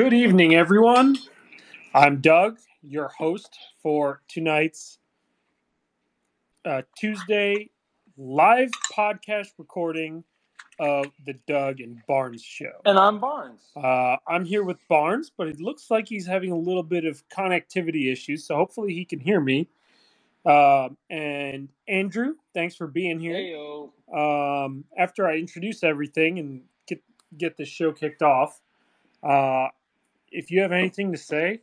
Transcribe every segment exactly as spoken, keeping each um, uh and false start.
Good evening, everyone. I'm Doug, your host for tonight's uh, Tuesday live podcast recording of the Doug and Barnes show. And I'm Barnes. Uh, I'm here with Barnes, but it looks like he's having a little bit of connectivity issues, so hopefully he can hear me. Um, and Andrew, thanks for being here. Hey-o. Um, after I introduce everything and get get this show kicked off, uh, if you have anything to say,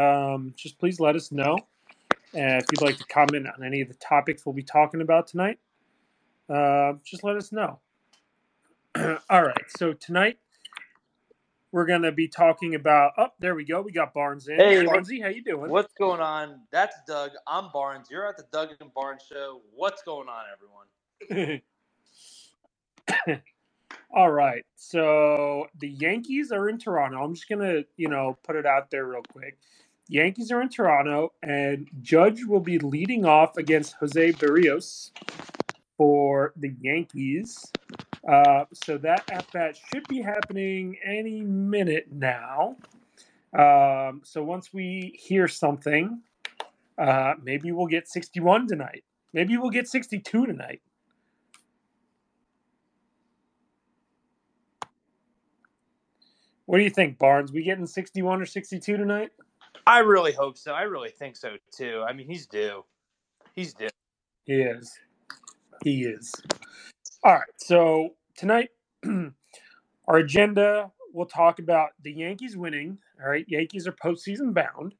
um, just please let us know. And if you'd like to comment on any of the topics we'll be talking about tonight, uh, just let us know. All right, so tonight we're going to be talking about – oh, there we go. We got Barnes in. Hey, Barnesy, how you doing? What's going on? That's Doug. I'm Barnes. You're at the Doug and Barnes show. What's going on, everyone? All right, so the Yankees are in Toronto. I'm just going to, you know, put it out there real quick. Yankees are in Toronto, and Judge will be leading off against Jose Barrios for the Yankees. Uh, so that at-bat should be happening any minute now. Um, so once we hear something, uh, maybe we'll get sixty-one tonight. Maybe we'll get sixty-two tonight. What do you think, Barnes? We getting sixty-one or sixty-two tonight? I really hope so. I really think so, too. I mean, he's due. He's due. He is. He is. All right, so tonight, our agenda, we'll talk about the Yankees winning. All right, Yankees are postseason bound.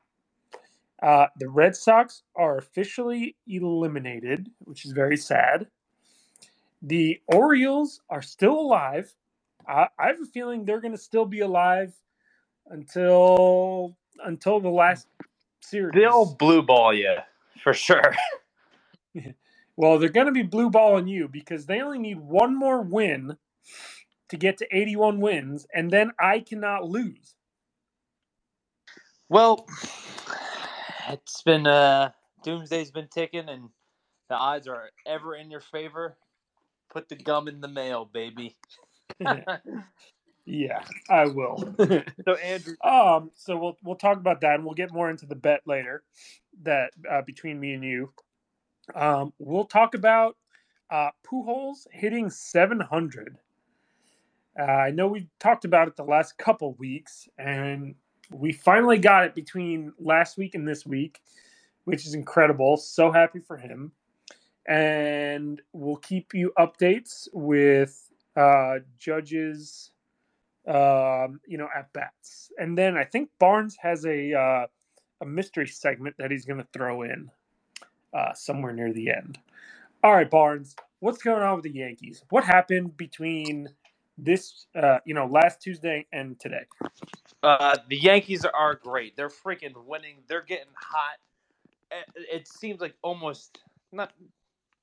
Uh, the Red Sox are officially eliminated, which is very sad. The Orioles are still alive. I, I have a feeling they're going to still be alive until until the last series. They'll blue ball you, for sure. Well, they're going to be blue balling you because they only need one more win to get to eighty-one wins, and then I cannot lose. Well, it's been uh, doomsday's been ticking, and the odds are ever in your favor. Put the gum in the mail, baby. Yeah, I will. So Andrew, um, so we'll we'll talk about that, and we'll get more into the bet later. That uh, between me and you. Um, we'll talk about uh, Pujols hitting seven hundred. Uh, I know we talked about it the last couple weeks, and we finally got it between last week and this week, which is incredible. So happy for him. And we'll keep you updates with uh, Judge's, um, you know, at-bats. And then I think Barnes has a, uh, a mystery segment that he's going to throw in. Uh, somewhere near the end. All right, Barnes, what's going on with the Yankees? What happened between this, uh, you know, last Tuesday and today? Uh, the Yankees are great. They're freaking winning. They're getting hot. It seems like almost not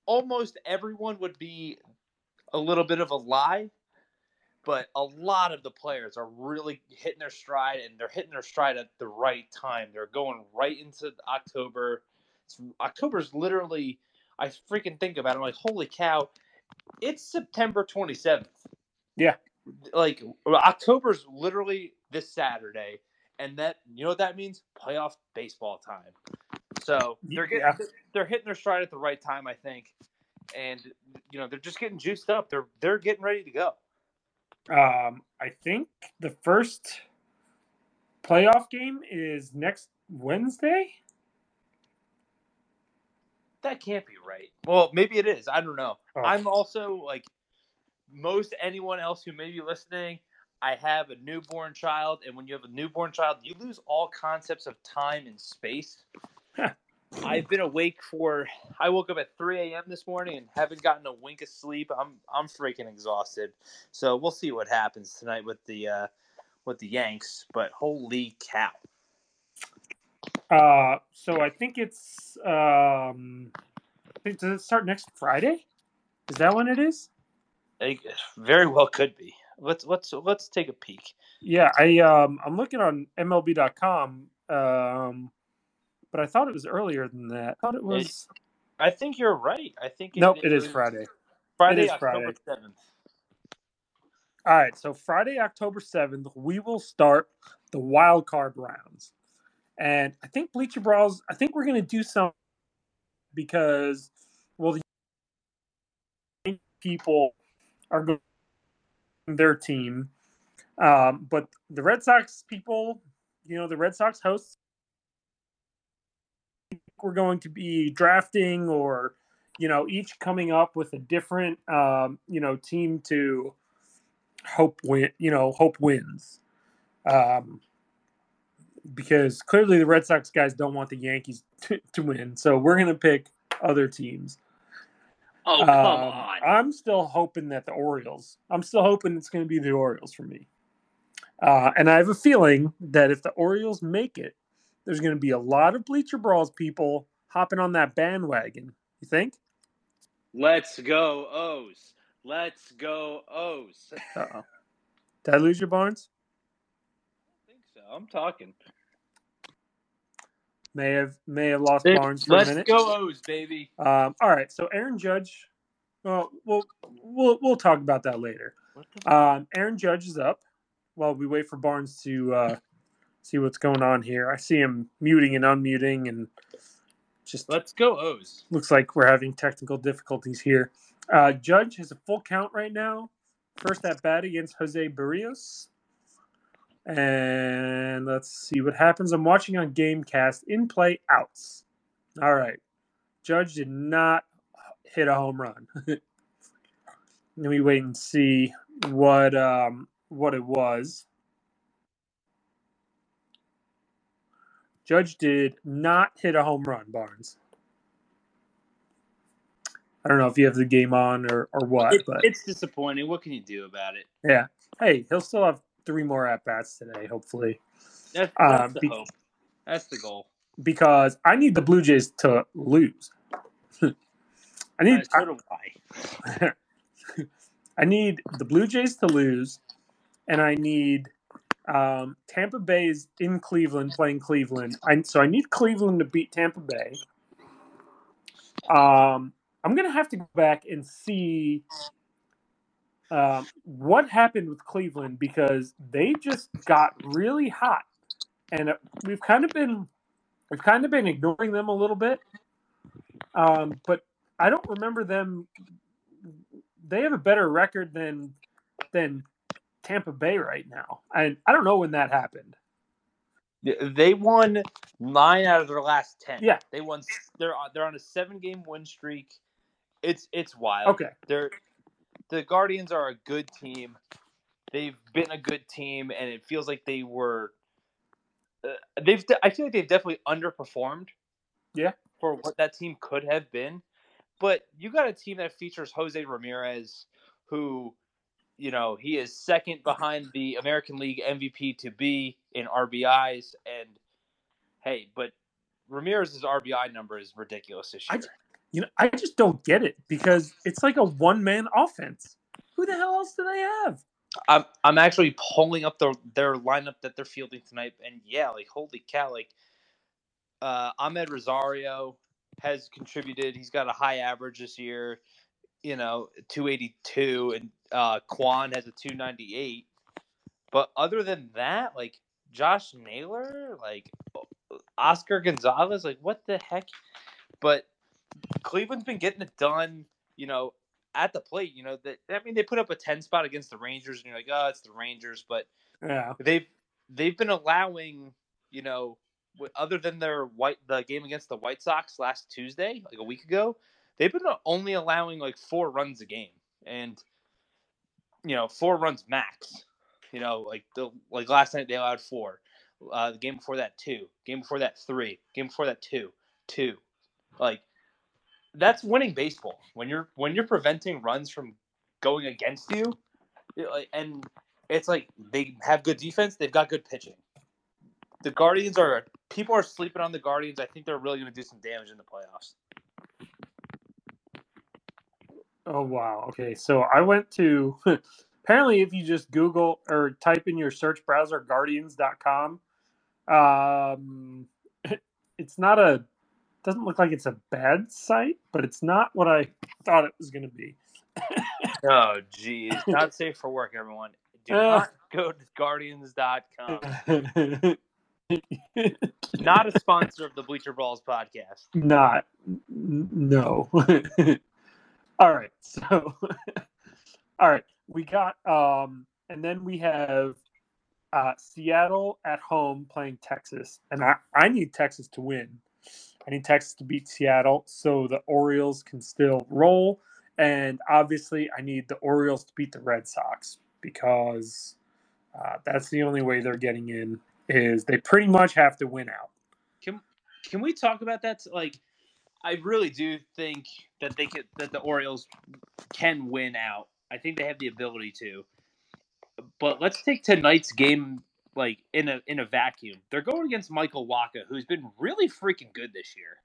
almost everyone would be a little bit of a lie, but a lot of the players are really hitting their stride, and they're hitting their stride at the right time. They're going right into October. October's literally, I freaking think about it, I'm like, holy cow, it's September twenty-seventh. Yeah. Like, October's literally this Saturday, and that, you know what that means? Playoff baseball time. So, they're getting, yeah. they're hitting their stride at the right time, I think, and, you know, they're just getting juiced up. They're, they're getting ready to go. Um, I think the first playoff game is next Wednesday. That can't be right. Well, maybe it is. I don't know. Oh. I'm also, like most anyone else who may be listening, I have a newborn child. And when you have a newborn child, you lose all concepts of time and space. Huh. I've been awake for – I woke up at three a.m. this morning and haven't gotten a wink of sleep. I'm I'm freaking exhausted. So we'll see what happens tonight with the, uh, with the Yanks. But holy cow. Uh, so I think it's, um, I think, does it start next Friday? Is that when it is? It very well could be. Let's, let's, let's take a peek. Yeah. I, um, I'm looking on M L B dot com. Um, but I thought it was earlier than that. I thought it was, it, I think you're right. I think it, nope, it, it is Friday. Friday, Friday. October seventh. All right, so Friday, October seventh, we will start the wild card rounds. And I think Bleacher Brawls, I think we're going to do something because, well, the people are going to their team. Um, but the Red Sox people, you know, the Red Sox hosts, we're going to be drafting or, you know, each coming up with a different, um, you know, team to hope win, you know, hope wins. Um, because clearly the Red Sox guys don't want the Yankees to, to win. So we're going to pick other teams. Oh, come uh, on. I'm still hoping that the Orioles, I'm still hoping it's going to be the Orioles for me. Uh, and I have a feeling that if the Orioles make it, there's going to be a lot of Bleacher Brawls people hopping on that bandwagon. You think? Let's go, O's. Let's go, O's. Uh-oh. Did I lose your Barnes? I don't think so. I'm talking. May have may have lost it, Barnes for a minute. Let's go, O's, baby. Um, all right, so Aaron Judge. Well, we'll we'll we'll talk about that later. Um, Aaron Judge is up. While we wait for Barnes to uh, see what's going on here, I see him muting and unmuting, and just let's go O's. Looks like we're having technical difficulties here. Uh, Judge has a full count right now. First at bat against Jose Barrios, and let's see what happens. I'm watching on GameCast in play outs. All right, Judge did not hit a home run. Let me wait and see what. Um, what it was. Judge did not hit a home run, Barnes. I don't know if you have the game on or, or what. It, but it's disappointing. What can you do about it? Yeah. Hey, he'll still have three more at-bats today, hopefully. That's, that's um, the be- hope. That's the goal. Because I need the Blue Jays to lose. I need. Uh, so I, I need the Blue Jays to lose. And I need um, Tampa Bay's in Cleveland playing Cleveland. I, so I need Cleveland to beat Tampa Bay. Um, I'm going to have to go back and see uh, what happened with Cleveland because they just got really hot, and we've kind of been we've kind of been ignoring them a little bit. Um, but I don't remember them. They have a better record than than. Tampa Bay right now. I I don't know when that happened. They won nine out of their last ten. Yeah, they won. They're on, they're on a seven game win streak. It's it's wild. Okay, they're the Guardians are a good team. They've been a good team, and it feels like they were. Uh, they've I feel like they've definitely underperformed. Yeah, for what that team could have been, but you got a team that features Jose Ramirez, who. You know, he is second behind the American League M V P to be in R B Is. And, hey, but Ramirez's R B I number is ridiculous this year. I, you know, I just don't get it because it's like a one-man offense. Who the hell else do they have? I'm I'm actually pulling up the, their lineup that they're fielding tonight. And, yeah, like, holy cow, like, uh, Ahmed Rosario has contributed. He's got a high average this year, you know, two eighty-two, and uh, Quan has a two ninety-eight. But other than that, like, Josh Naylor, like, Oscar Gonzalez, like, what the heck? But Cleveland's been getting it done, you know, at the plate. You know, that I mean, they put up a ten spot against the Rangers, and you're like, oh, it's the Rangers. But yeah. they've they've been allowing, you know, other than their white the game against the White Sox last Tuesday, like a week ago, they've been only allowing, like, four runs a game. And, you know, four runs max. You know, like the like last night they allowed four. Uh, the game before that, two. Game before that, three. Game before that, two. Two. Like, that's winning baseball. When you're when you're preventing runs from going against you, and it's like they have good defense, they've got good pitching. The Guardians are – people are sleeping on the Guardians. I think they're really going to do some damage in the playoffs. Oh, wow. Okay. So I went to – apparently if you just Google or type in your search browser guardians dot com, um, it's not a – doesn't look like it's a bad site, but it's not what I thought it was going to be. Oh, geez. Not safe for work, everyone. Do not go to guardians dot com. Not a sponsor of the Bleacher Brawls podcast. Not. No. All right. So, all right. We got, um, and then we have uh, Seattle at home playing Texas. And I, I need Texas to win. I need Texas to beat Seattle so the Orioles can still roll. And obviously, I need the Orioles to beat the Red Sox because uh, that's the only way they're getting in is they pretty much have to win out. Can can we talk about that? Like, I really do think that they could, that the Orioles can win out. I think they have the ability to. But let's take tonight's game like in a in a vacuum. They're going against Michael Wacha, who's been really freaking good this year.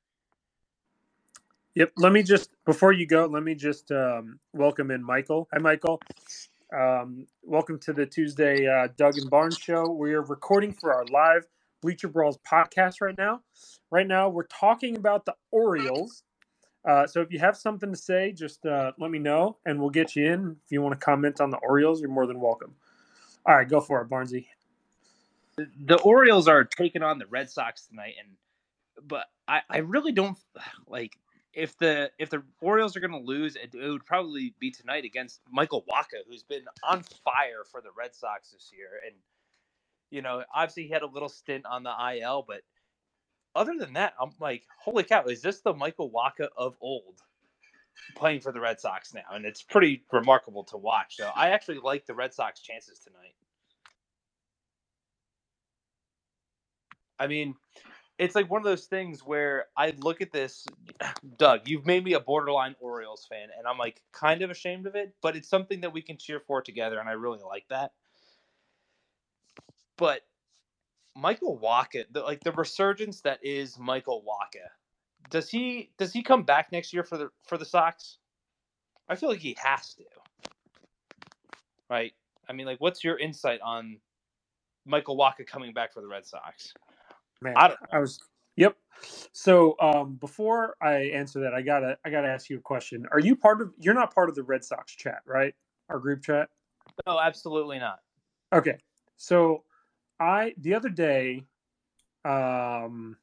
Yep. Let me just, before you go, let me just um, welcome in Michael. Hi, Michael. Um, welcome to the Tuesday uh, Doug and Barnes show. We are recording for our live Bleacher Brawls podcast right now. Right now, we're talking about the Orioles. Uh, so if you have something to say, just uh, let me know, and we'll get you in. If you want to comment on the Orioles, you're more than welcome. All right, go for it, Barnesy. The, the Orioles are taking on the Red Sox tonight, and but I, I really don't, like... If the if the Orioles are going to lose, it, it would probably be tonight against Michael Wacha, who's been on fire for the Red Sox this year. And, you know, obviously he had a little stint on the I L, but other than that, I'm like, holy cow, is this the Michael Wacha of old playing for the Red Sox now? And it's pretty remarkable to watch. So I actually like the Red Sox chances tonight. I mean... It's like one of those things where I look at this, Doug, you've made me a borderline Orioles fan, and I'm like kind of ashamed of it, but it's something that we can cheer for together, and I really like that. But Michael Wacha, the, like the resurgence that is Michael Wacha, does he does he come back next year for the for the Sox? I feel like he has to, right? I mean, like, what's your insight on Michael Wacha coming back for the Red Sox? Man, I, don't I was yep. So um, before I answer that, I gotta I gotta ask you a question. Are you part of? You're not part of the Red Sox chat, right? Our group chat. No, absolutely not. Okay. So I the other day, um,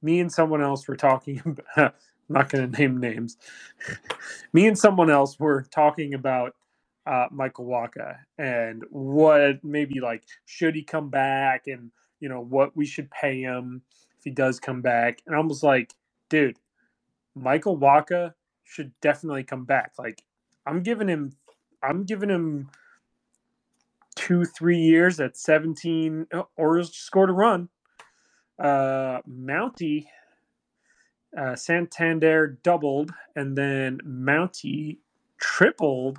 me and someone else were talking about, I'm not going to name names. Me and someone else were talking about uh, Michael Wacha and what maybe like should he come back and. You know, what we should pay him if he does come back. And I was like, dude, Michael Wacha should definitely come back. Like, I'm giving him I'm giving him two, three years at seventeen. Oh, Orioles just scored a run. Uh, Mountie, uh, Santander doubled, and then Mountie tripled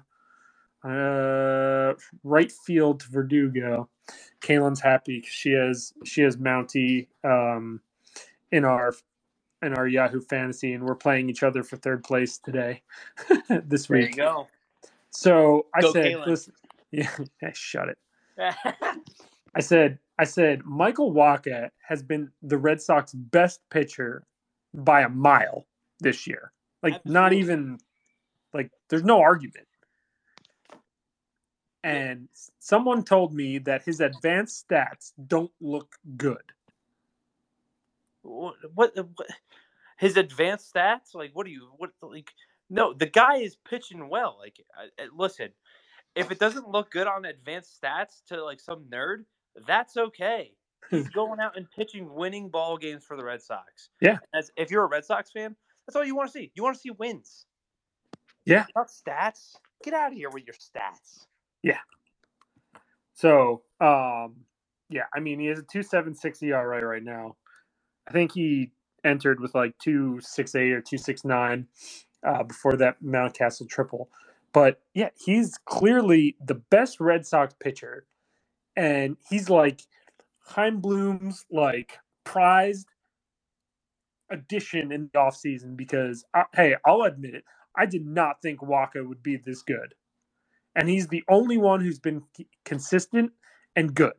uh, right field to Verdugo. Kaylin's happy because she has she has Mountie um, in our in our Yahoo Fantasy, and we're playing each other for third place today. This there week, there you go. So I go said, Kaylin. "Listen, yeah, shut it." I said, "I said Michael Wacha has been the Red Sox best pitcher by a mile this year. Like, absolutely. Not even like there's no argument." And someone told me that his advanced stats don't look good. What, what, what? His advanced stats? Like, what do you? What? Like, no, the guy is pitching well. Like, I, I, listen, if it doesn't look good on advanced stats to like some nerd, that's okay. He's going out and pitching, winning ball games for the Red Sox. Yeah. As if you're a Red Sox fan, that's all you want to see. You want to see wins. Yeah. Not stats. Get out of here with your stats. Yeah. So, um, yeah, I mean, he has a two point seven six E R A right now. I think he entered with like two point six eight or two point six nine uh, before that Mountcastle triple. But, yeah, he's clearly the best Red Sox pitcher. And he's like Heimblum's like prized addition in the offseason because, I, hey, I'll admit it, I did not think Wacha would be this good. And he's the only one who's been consistent and good.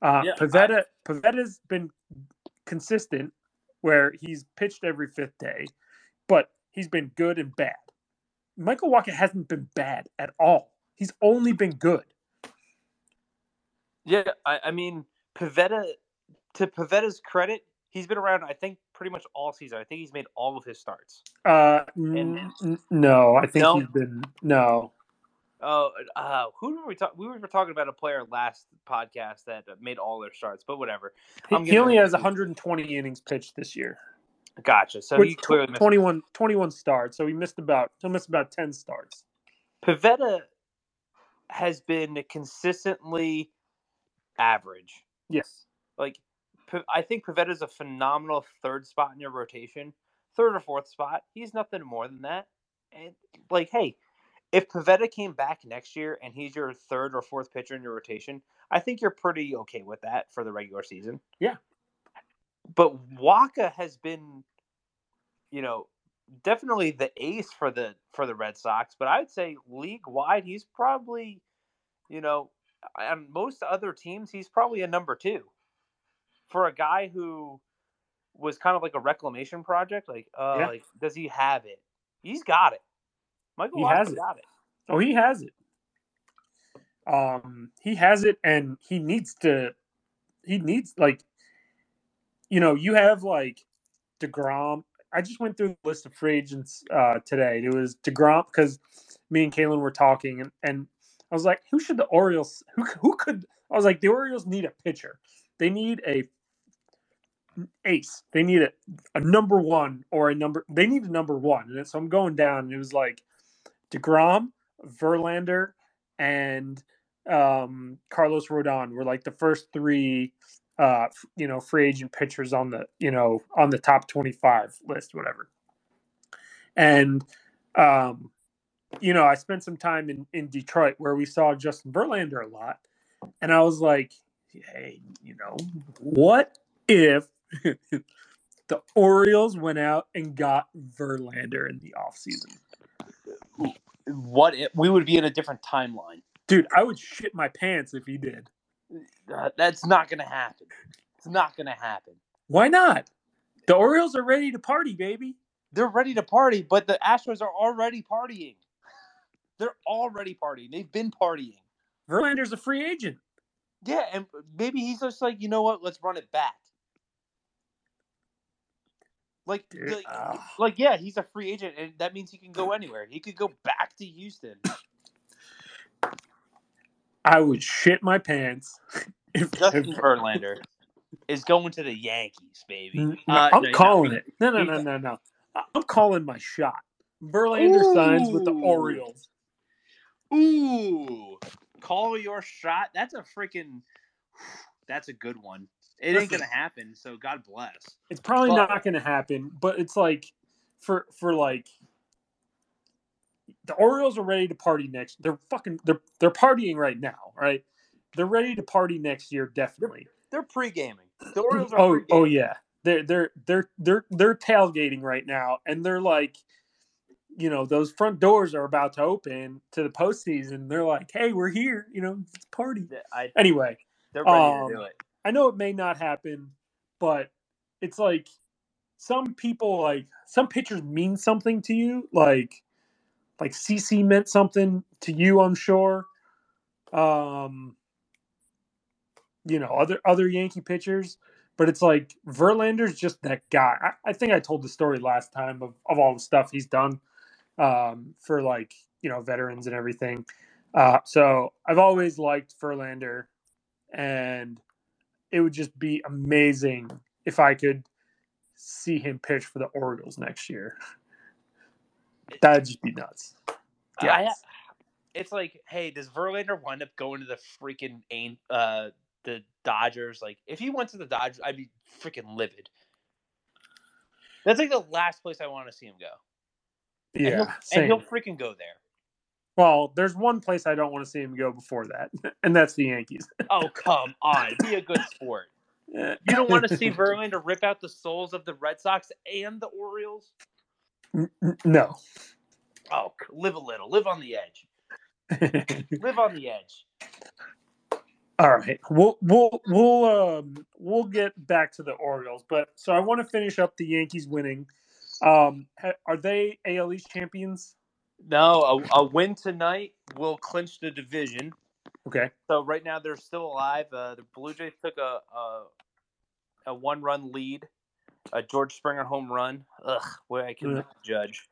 Uh, yeah, Pivetta I... Pivetta's been consistent where he's pitched every fifth day, but he's been good and bad. Michael Wacha hasn't been bad at all. He's only been good. Yeah, I, I mean, Pivetta, to Pivetta's credit, he's been around, I think, pretty much all season. I think he's made all of his starts. Uh, and, n- no, I think no? he's been no. Oh, uh, uh, who were we talking? We were talking about a player last podcast that made all their starts, but whatever. I'm he only has one hundred twenty innings pitched this year. Gotcha. So Which, he clearly missed twenty-one, twenty-one starts. So he missed about he missed about ten starts. Pivetta has been consistently average. Yes. Like, I think Pivetta's a phenomenal third spot in your rotation, third or fourth spot. He's nothing more than that. And like, hey, if Pivetta came back next year and he's your third or fourth pitcher in your rotation, I think you're pretty okay with that for the regular season. Yeah. But Wacha has been, you know, definitely the ace for the for the Red Sox. But I'd say league wide, he's probably, you know, on most other teams, he's probably a number two. For a guy who was kind of like a reclamation project, like, uh, yeah. like does he have it? He's got it. Michael Wacha's got it. Oh, he has it. Um, he has it, and he needs to. He needs like, you know, you have like DeGrom. I just went through the list of free agents uh, today. It was DeGrom because me and Kalen were talking, and, and I was like, who should the Orioles? Who who could? I was like, the Orioles need a pitcher. They need a ace. They need a, a number one or a number. They need a number one. And so I'm going down, and it was like DeGrom, Verlander, and um, Carlos Rodon were like the first three, uh, you know, free agent pitchers on the, you know, on the top twenty-five list, whatever. And, um, you know, I spent some time in, in Detroit where we saw Justin Verlander a lot, and I was like, hey, you know, what if the Orioles went out and got Verlander in the offseason? What if we would be in a different timeline? Dude, I would shit my pants if he did. Uh, that's not going to happen. It's not going to happen. Why not? The Orioles are ready to party, baby. They're ready to party, but the Astros are already partying. They're already partying. They've been partying. Verlander's a free agent. Yeah, and maybe he's just like, you know what? Let's run it back. Like, Dude, like, uh, like, yeah, he's a free agent, and that means he can go anywhere. He could go back to Houston. I would shit my pants. If Justin Verlander is going to the Yankees, baby. No, uh, I'm no, calling it. No, no, no, no, no. I'm calling my shot. Verlander Ooh. signs with the Orioles. Ooh. Call your shot. That's a freaking – that's a good one. It ain't going to happen, so God bless. It's probably but, not going to happen, but it's like for, – for like the Orioles are ready to party next – they're fucking they're, – they're partying right now, right? They're ready to party next year, definitely. They're, they're pre-gaming. The Orioles are oh, pre-gaming. Oh, yeah. They're, they're, they're, they're, they're tailgating right now, and they're like – you know, those front doors are about to open to the postseason. They're like, hey, we're here. You know, it's a party. I, anyway. They're ready um, to do it. I know it may not happen, but it's like some people, like, some pitchers mean something to you. Like, like C C meant something to you, I'm sure. Um, you know, other, other Yankee pitchers. But it's like Verlander's just that guy. I, I think I told the story last time of, of all the stuff he's done. Um, for like, you know, veterans and everything. Uh, so I've always liked Verlander, and it would just be amazing if I could see him pitch for the Orioles next year. That'd just be nuts. Yeah, I, it's like, hey, does Verlander wind up going to the freaking uh, the Dodgers? Like, if he went to the Dodgers, I'd be freaking livid. That's like the last place I want to see him go. Yeah, and he'll, same. and he'll freaking go there. Well, there's one place I don't want to see him go before that, and that's the Yankees. Oh, come on. Be a good sport. You don't want to see Verlander rip out the souls of the Red Sox and the Orioles? No. Oh, live a little. Live on the edge. Live on the edge. All right. We'll we'll we'll um we'll get back to the Orioles, but so I want to finish up the Yankees winning. Um, are they A L East champions? No, a, a win tonight will clinch the division. Okay. So right now they're still alive. Uh, the Blue Jays took a a, a one run lead, a George Springer home run. Ugh, where I can judge.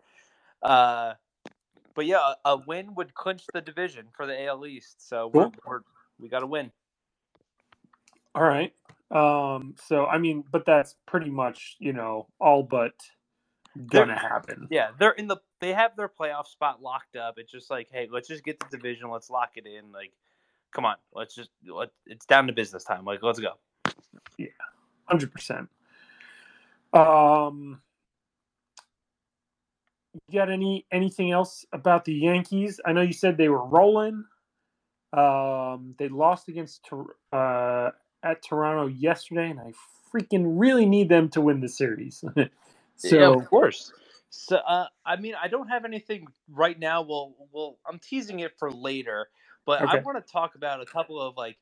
Uh, but yeah, a, a win would clinch the division for the A L East. So we're, cool. we're, we got to win. All right. Um, so I mean, but that's pretty much, you know, all but gonna they're, happen. Yeah, they're in the they have their playoff spot locked up. It's just like, hey, let's just get the division, let's lock it in. Like, come on, let's just let it's down to business time. Like, let's go. Yeah, hundred percent. Um, you got any anything else about the Yankees? I know you said they were rolling. Um, they lost against uh. at Toronto yesterday, and I freaking really need them to win the series. So yeah, of course. So uh, I mean, I don't have anything right now. We'll, we'll I'm teasing it for later, but okay. I want to talk about a couple of like,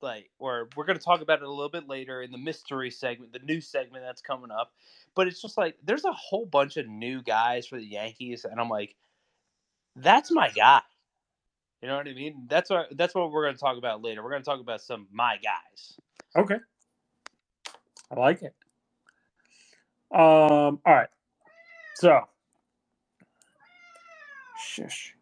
like, or we're going to talk about it a little bit later in the mystery segment, the new segment that's coming up. But it's just like there's a whole bunch of new guys for the Yankees, and I'm like, that's my guy. You know what I mean? That's what that's what we're going to talk about later. We're going to talk about some of my guys. Okay. I like it. Um. All right. So. Shush.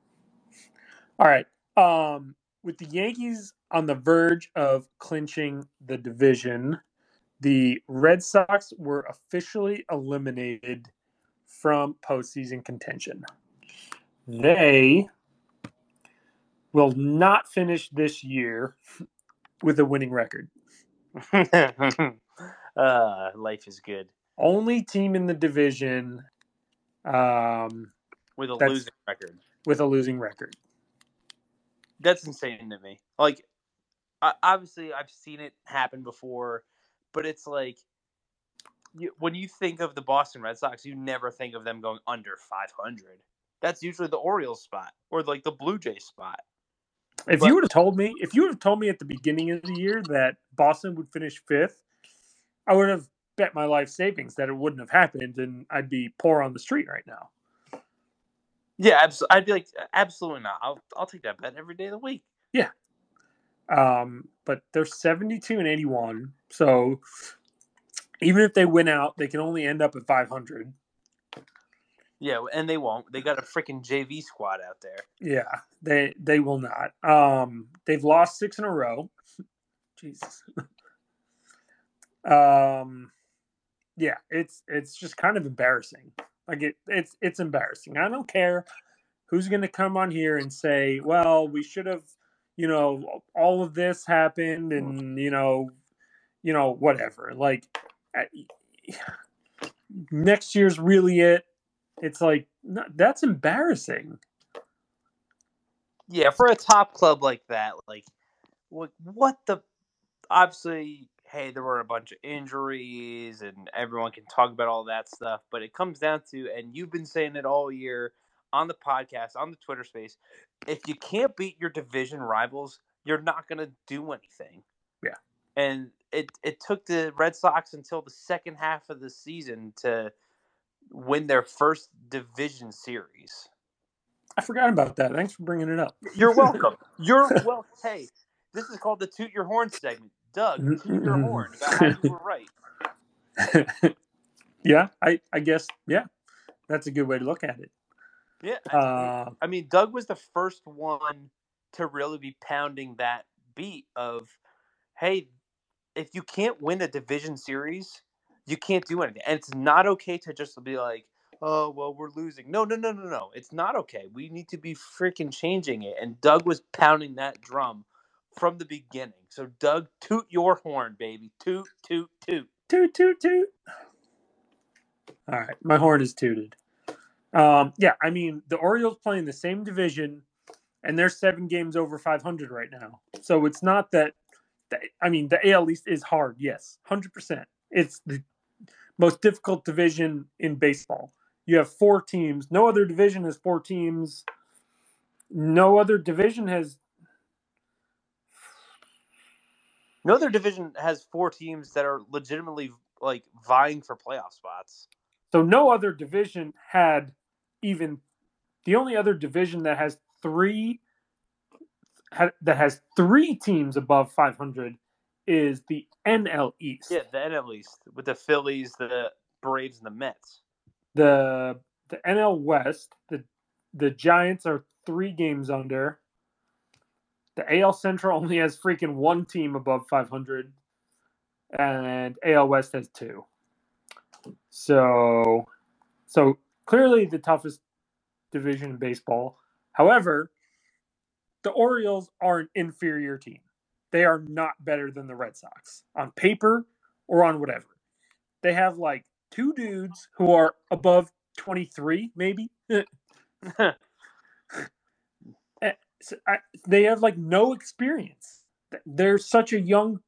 All right. Um. With the Yankees on the verge of clinching the division, the Red Sox were officially eliminated from postseason contention. They will not finish this year with a winning record. uh, life is good. Only team in the division um, with a losing record. With a losing record. That's insane to me. Like, I, obviously, I've seen it happen before, but it's like you, when you think of the Boston Red Sox, you never think of them going under five hundred. That's usually the Orioles spot or like the Blue Jays spot. If but, you would have told me, if you would have told me at the beginning of the year that Boston would finish fifth, I would have bet my life savings that it wouldn't have happened, and I'd be poor on the street right now. Yeah, abso- I'd be like, absolutely not. I'll I'll take that bet every day of the week. Yeah, um, but they're seventy-two and eighty-one, so even if they win out, they can only end up at five hundred. Yeah, and they won't. They got a freaking J V squad out there. Yeah, they they will not. Um, they've lost six in a row. Jesus. um, yeah, it's it's just kind of embarrassing. Like it, it's it's embarrassing. I don't care who's going to come on here and say, "Well, we should have," you know, all of this happened, and you know, you know, whatever. Like I, next year's really it. It's like, no, that's embarrassing. Yeah, for a top club like that, like, what, what the... Obviously, hey, there were a bunch of injuries, and everyone can talk about all that stuff, but it comes down to, and you've been saying it all year, on the podcast, on the Twitter space, if you can't beat your division rivals, you're not going to do anything. Yeah. And it, it took the Red Sox until the second half of the season to win their first division series. I forgot about that. Thanks for bringing it up. You're welcome. You're welcome. Hey, this is called the Toot Your Horn segment. Doug, toot your horn about how you were right. Yeah, I, I guess, yeah. That's a good way to look at it. Yeah. I, uh, I mean, Doug was the first one to really be pounding that beat of, hey, if you can't win a division series, you can't do anything. And it's not okay to just be like, oh, well, we're losing. No, no, no, no, no. It's not okay. We need to be freaking changing it. And Doug was pounding that drum from the beginning. So, Doug, toot your horn, baby. Toot, toot, toot. Toot, toot, toot. All right. My horn is tooted. Um, yeah, I mean, the Orioles play in the same division, and they're seven games over five hundred right now. So, it's not that, that I mean, the A L East is hard. Yes, one hundred percent. It's the most difficult division in baseball. You have four teams. No other division has four teams. No other division has... No other division has four teams that are legitimately, like, vying for playoff spots. So no other division had even the only other division that has three ha, that has three teams above five hundred is the N L East. Yeah, the N L East with the Phillies, the Braves, and the Mets. The the N L West, the the Giants are three games under. The A L Central only has freaking one team above five hundred, and A L West has two. So, so clearly the toughest division in baseball. However, the Orioles are an inferior team. They are not better than the Red Sox on paper or on whatever. They have like two dudes who are above twenty-three, maybe. So I, they have like no experience. They're such a young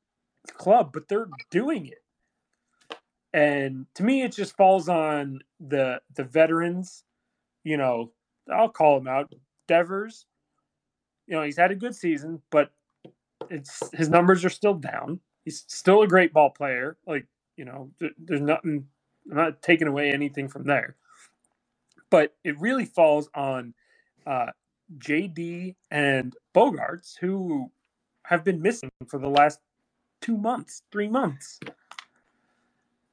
club, but they're doing it. And to me, it just falls on the the veterans. You know, I'll call him out, Devers. You know, he's had a good season, but it's his numbers are still down. He's still a great ball player. Like, you know, there, there's nothing. I'm not taking away anything from there, but it really falls on Uh, J D and Bogaerts, who have been missing for the last two months, three months,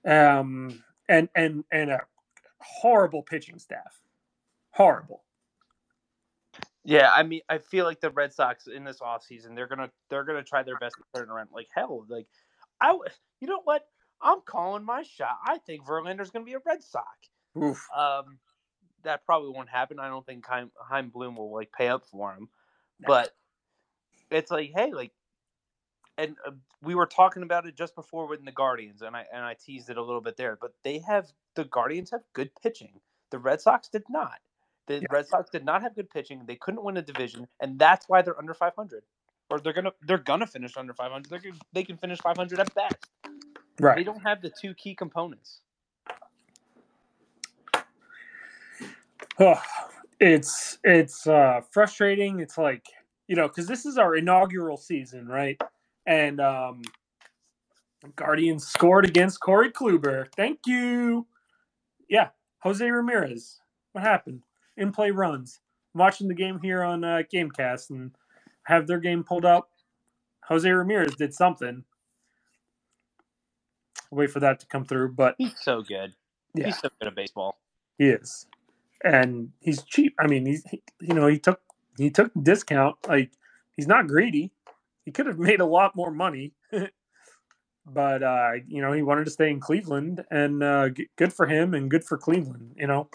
um, and and and a horrible pitching staff, horrible. Yeah, I mean, I feel like the Red Sox in this offseason, they're gonna they're gonna try their best to turn around. Like hell, like I, you know what? I'm calling my shot. I think Verlander's gonna be a Red Sox. Oof. Um, that probably won't happen. I don't think Heim, Heim Bloom will like pay up for him, but it's like, hey, like, and uh, we were talking about it just before with the Guardians, and I and I teased it a little bit there. But they have the Guardians have good pitching. The Red Sox did not. The yeah. Red Sox did not have good pitching. They couldn't win a division, and that's why they're under five hundred, or they're gonna they're gonna finish under five hundred. They're gonna, they can finish five hundred at best. Right. They don't have the two key components. Oh, it's it's uh, frustrating. It's like, you know, because this is our inaugural season, right? And um, Guardians scored against Corey Kluber. Thank you. Yeah, Jose Ramirez. What happened? In-play runs. I'm watching the game here on uh, Gamecast and have their game pulled up. Jose Ramirez did something. I'll wait for that to come through, but he's so good. Yeah. He's so good at baseball. He is. And he's cheap. I mean, he's he, you know he took he took discount. Like, he's not greedy. He could have made a lot more money, but uh, you know he wanted to stay in Cleveland, and uh, g- good for him, and good for Cleveland. You know.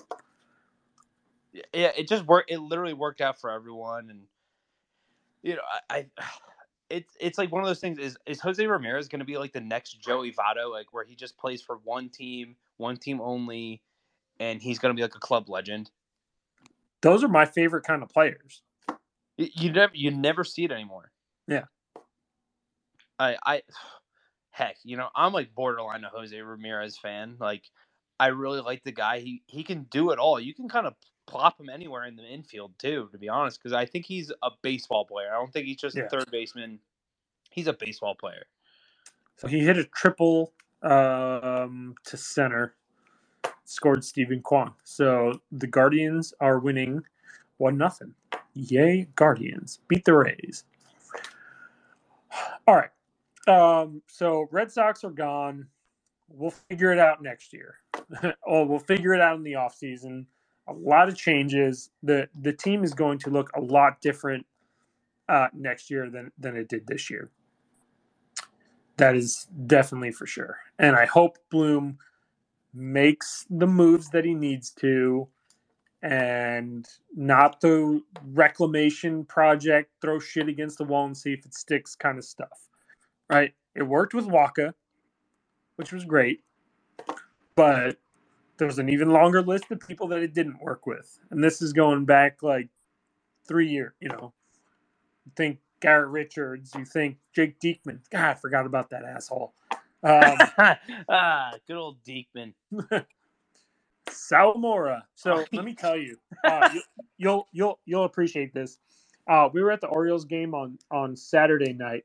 Yeah, it just worked. It literally worked out for everyone, and you know, I, I it's it's like one of those things. Is is Jose Ramirez going to be like the next Joey Votto, like where he just plays for one team, one team only? And he's going to be like a club legend. Those are my favorite kind of players. You, you never, you never see it anymore. Yeah. I, I, heck, you know, I'm like borderline a Jose Ramirez fan. Like, I really like the guy. He he can do it all. You can kind of plop him anywhere in the infield too, to be honest, because I think he's a baseball player. I don't think he's just yeah. a third baseman. He's a baseball player. So he hit a triple um, to center. Scored Stephen Kwan. So the Guardians are winning one nothing. Yay, Guardians. Beat the Rays. All right. Um, so Red Sox are gone. We'll figure it out next year. Oh, we'll figure it out in the offseason. A lot of changes. The the team is going to look a lot different uh, next year than, than it did this year. That is definitely for sure. And I hope Bloom makes the moves that he needs to, and not the reclamation project, throw shit against the wall and see if it sticks kind of stuff. Right? It worked with Wacha, which was great, but there's an even longer list of people that it didn't work with. And this is going back like three years, you know. You think Garrett Richards, you think Jake Diekman. God, I forgot about that asshole. Um, ah, good old Diekman. Saul Mora. So let me tell you, uh, you, you'll you'll you'll appreciate this. Uh, we were at the Orioles game on, on Saturday night,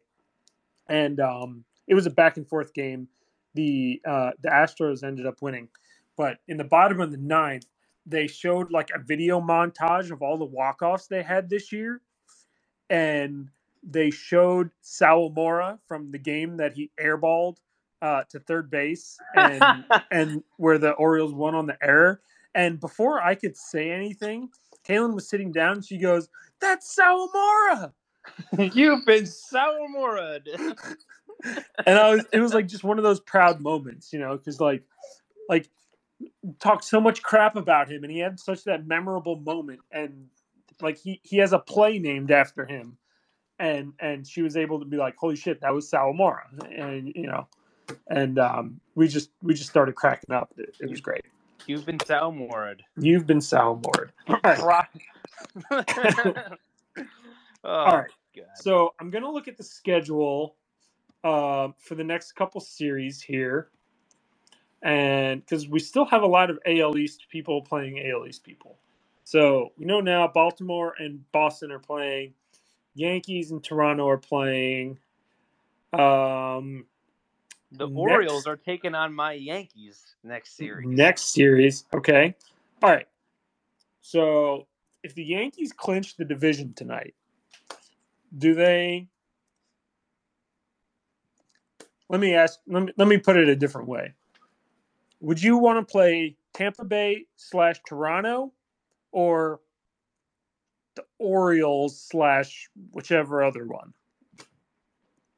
and um, it was a back and forth game. The uh, the Astros ended up winning, but in the bottom of the ninth, they showed like a video montage of all the walk-offs they had this year. And they showed Saul Mora from the game that he airballed uh, to third base and, and where the Orioles won on the error. And before I could say anything, Kaylin was sitting down and she goes, "That's Saul Mora." You've been Saul Mora'd. And I was, it was like just one of those proud moments, you know, because like, like talked so much crap about him and he had such that memorable moment. And like, he, he has a play named after him. And, and she was able to be like, "Holy shit, that was Saul Mora." And, you know, and um, we just, we just started cracking up. It, it was great. You've been Saul Mora'd. You've been Saul Mora'd. All right. Oh, all right, God. So I'm going to look at the schedule uh, for the next couple series here, and because we still have a lot of A L East people playing A L East people. So we know now Baltimore and Boston are playing, Yankees and Toronto are playing. Um, the next, Orioles are taking on my Yankees next series. Next series, okay. All right, so if the Yankees clinch the division tonight, do they? Let me ask. Let me, let me put it a different way. Would you want to play Tampa Bay slash Toronto, or the Orioles slash whichever other one?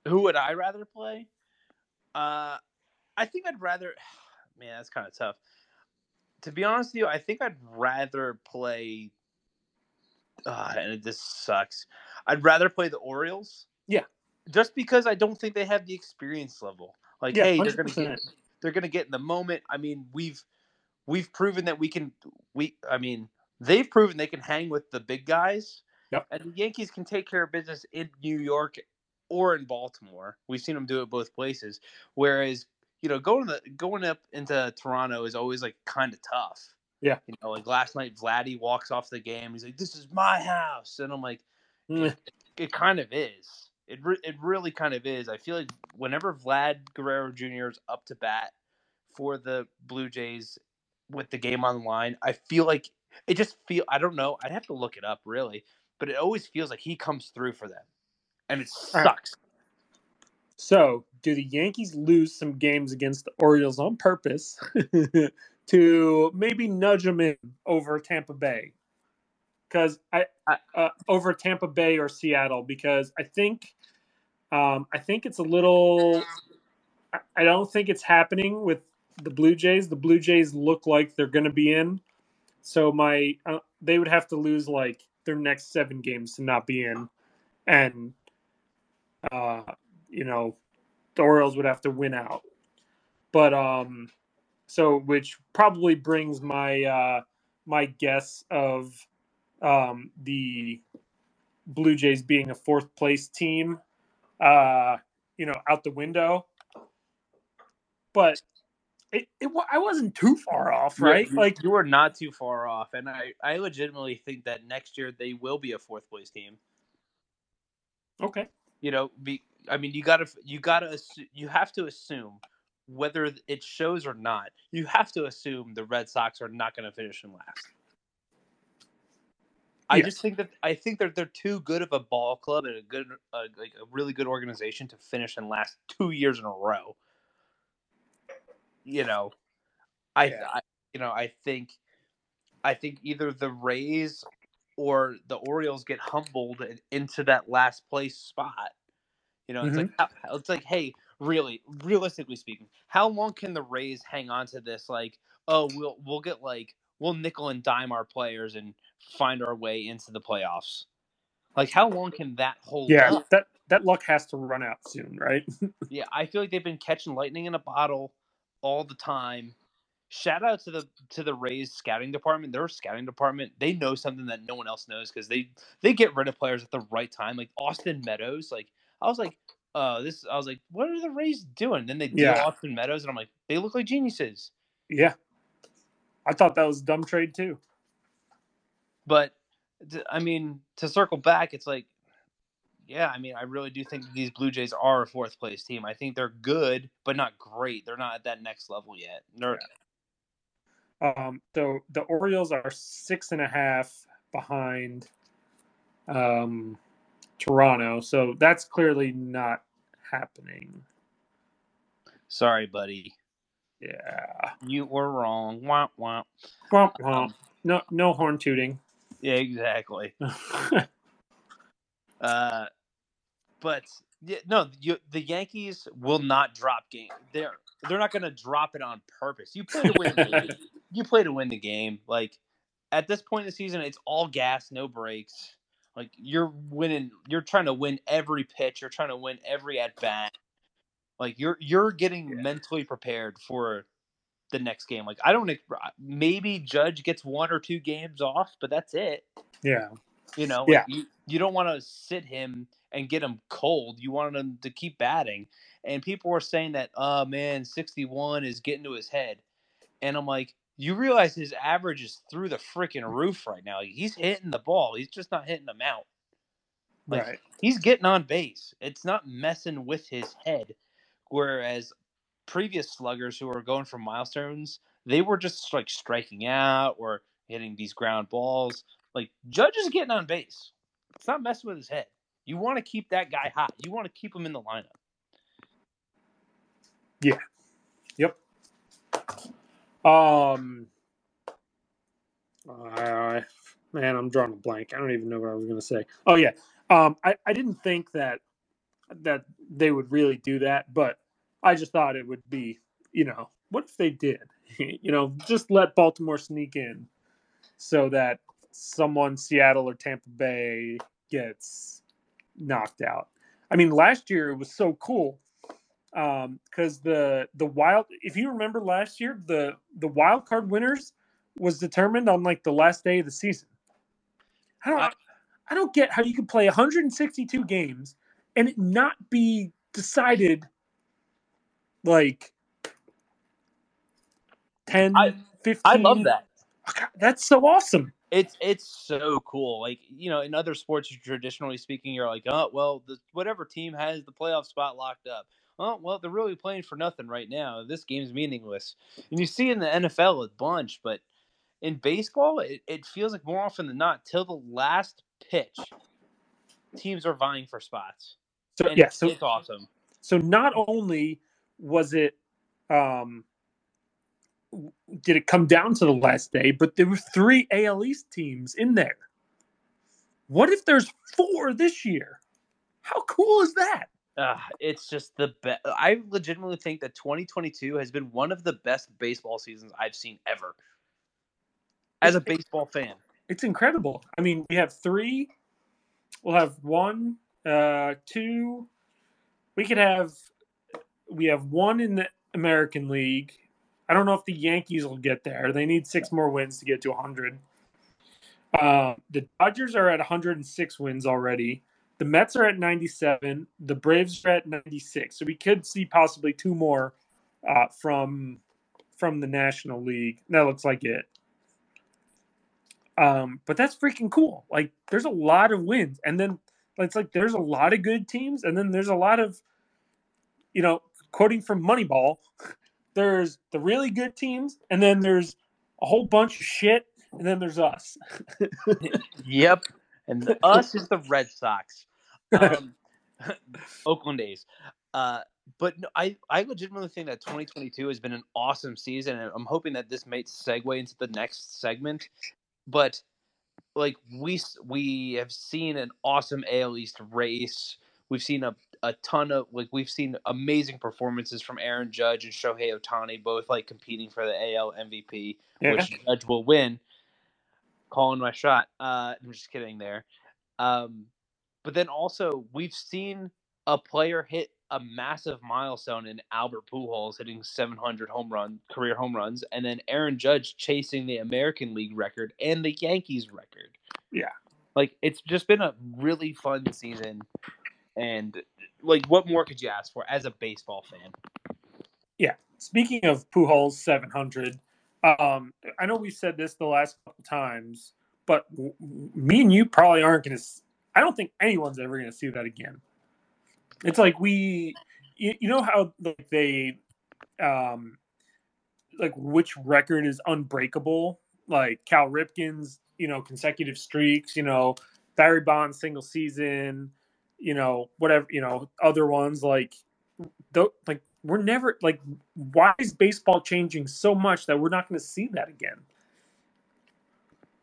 Who would I rather play? Uh, I think I'd rather. Man, that's kind of tough. To be honest with you, I think I'd rather play. Uh, and this sucks. I'd rather play the Orioles. Yeah, just because I don't think they have the experience level. Like, yeah, hey, one hundred percent. they're gonna get, they're gonna get in the moment. I mean, we've we've proven that we can. We, I mean, they've proven they can hang with the big guys. Yep. And the Yankees can take care of business in New York or in Baltimore. We've seen them do it both places. Whereas, you know, going to the, going up into Toronto is always like kind of tough. Yeah, you know, like last night, Vladdy walks off the game. He's like, "This is my house," and I'm like, mm. it, "It kind of is. It re- it really kind of is." I feel like whenever Vlad Guerrero Junior is up to bat for the Blue Jays with the game on the line, I feel like it just feel. I don't know. I'd have to look it up really, but it always feels like he comes through for them, and it sucks. Right. So, do the Yankees lose some games against the Orioles on purpose? To maybe nudge them in over Tampa Bay, because I uh, over Tampa Bay or Seattle, because I think, um, I think it's a little. I don't think it's happening with the Blue Jays. The Blue Jays look like they're going to be in, so my uh, they would have to lose like their next seven games to not be in, and uh, you know, the Orioles would have to win out, but um. So, which probably brings my uh, my guess of um, the Blue Jays being a fourth place team, uh, you know, out the window. But it, it I wasn't too far off, right? Yeah, like you were not too far off, and I, I legitimately think that next year they will be a fourth place team. Okay, you know, be, I mean, you gotta you gotta you have to assume. Whether it shows or not, you have to assume the Red Sox are not going to finish in last. I yes. just think that I think that they're too good of a ball club and a good, uh, like a really good organization to finish in last two years in a row. You know, I, yeah. I you know, I think, I think either the Rays or the Orioles get humbled into that last place spot. You know, it's mm-hmm. like it's like, hey. Really, realistically speaking, how long can the Rays hang on to this? Like, oh, we'll we'll get like we'll nickel and dime our players and find our way into the playoffs. Like, how long can that hold? Yeah, up? that that luck has to run out soon, right? Yeah, I feel like they've been catching lightning in a bottle all the time. Shout out to the to the Rays scouting department. Their scouting department, they know something that no one else knows because they they get rid of players at the right time. Like Austin Meadows, like I was like. Uh, this I was like, what are the Rays doing? Then they deal yeah. Austin Meadows, and I'm like, they look like geniuses. Yeah, I thought that was a dumb trade too. But I mean, to circle back, it's like, yeah, I mean, I really do think that these Blue Jays are a fourth place team. I think they're good, but not great. They're not at that next level yet. They're, Um, so the Orioles are six and a half behind um, Toronto. So that's clearly not happening. Sorry, buddy. Yeah. You were wrong. Womp, womp. Womp, womp. Um, no, no horn tooting. Yeah, exactly. uh, but, yeah, no, you, the Yankees will not drop game. They're, they're not going to drop it on purpose. You play to win the game. You play to win the game. Like, at this point in the season, it's all gas, no breaks. Like, you're winning. You're trying to win every pitch. You're trying to win every at-bat. Like, you're you're getting yeah. mentally prepared for the next game. Like, I don't – maybe Judge gets one or two games off, but that's it. Yeah. You know? Like yeah. You, you don't want to sit him and get him cold. You want him to keep batting. And people were saying that, oh, man, sixty-one is getting to his head. And I'm like, you realize his average is through the freaking roof right now. He's hitting the ball. He's just not hitting them out. Like, right. He's getting on base. It's not messing with his head. Whereas previous sluggers who were going for milestones, they were just like striking out or hitting these ground balls. Like, Judge is getting on base. It's not messing with his head. You want to keep that guy hot. You want to keep him in the lineup. Yeah. Yep. Um. Uh, man, I'm drawing a blank. I don't even know what I was going to say. Oh, yeah. Um. I, I didn't think that. that they would really do that, but I just thought it would be, you know, what if they did, you know, just let Baltimore sneak in so that someone, Seattle or Tampa Bay, gets knocked out. I mean, last year it was so cool um, because the, the wild, if you remember last year, the, the wild card winners was determined on like the last day of the season. I don't, I, I don't get how you could play one hundred sixty-two games and it not be decided like ten, I, fifteen. I love that. Oh, God, that's so awesome. It's it's so cool. Like, you know, in other sports, traditionally speaking, you're like, oh, well, the, whatever team has the playoff spot locked up. Oh, well, they're really playing for nothing right now. This game's meaningless. And you see in the N F L a bunch, but in baseball, it, it feels like more often than not, till the last pitch, teams are vying for spots. So and yeah, so it's awesome. So not only was it, um, did it come down to the last day, but there were three A L East teams in there. What if there's four this year? How cool is that? Uh, it's just the best. I legitimately think that twenty twenty-two has been one of the best baseball seasons I've seen ever. As a baseball fan, it's incredible. I mean, we have three. We'll have one, uh, two. We could have, we have one in the American League. I don't know if the Yankees will get there. They need six more wins to get to one hundred. Uh, the Dodgers are at one hundred six wins already. The Mets are at ninety-seven. The Braves are at ninety-six. So we could see possibly two more uh, from from the National League. That looks like it. Um, but that's freaking cool. Like, there's a lot of wins. And then it's like there's a lot of good teams. And then there's a lot of, you know, quoting from Moneyball, there's the really good teams. And then there's a whole bunch of shit. And then there's us. Yep. And the us is the Red Sox. Um, Oakland A's. Uh, but no, I, I legitimately think that twenty twenty-two has been an awesome season. And I'm hoping that this may segue into the next segment. But, like, we we have seen an awesome A L East race. We've seen a, a ton of, like, we've seen amazing performances from Aaron Judge and Shohei Ohtani, both, like, competing for the A L M V P, yeah. which Judge will win. Calling my shot. Uh, I'm just kidding there. Um, but then also, we've seen a player hit a massive milestone in Albert Pujols hitting seven hundred home run career home runs, and then Aaron Judge chasing the American League record and the Yankees record. Yeah, like it's just been a really fun season, and like what more could you ask for as a baseball fan? Yeah. Speaking of Pujols seven hundred, um, I know we've said this the last couple times, but w- me and you probably aren't going to. I don't think anyone's ever going to see that again. It's like we, you, you know how like they, um, like which record is unbreakable, like Cal Ripken's, you know, consecutive streaks, you know, Barry Bonds single season, you know, whatever, you know, other ones like, don't, like we're never like, why is baseball changing so much that we're not going to see that again?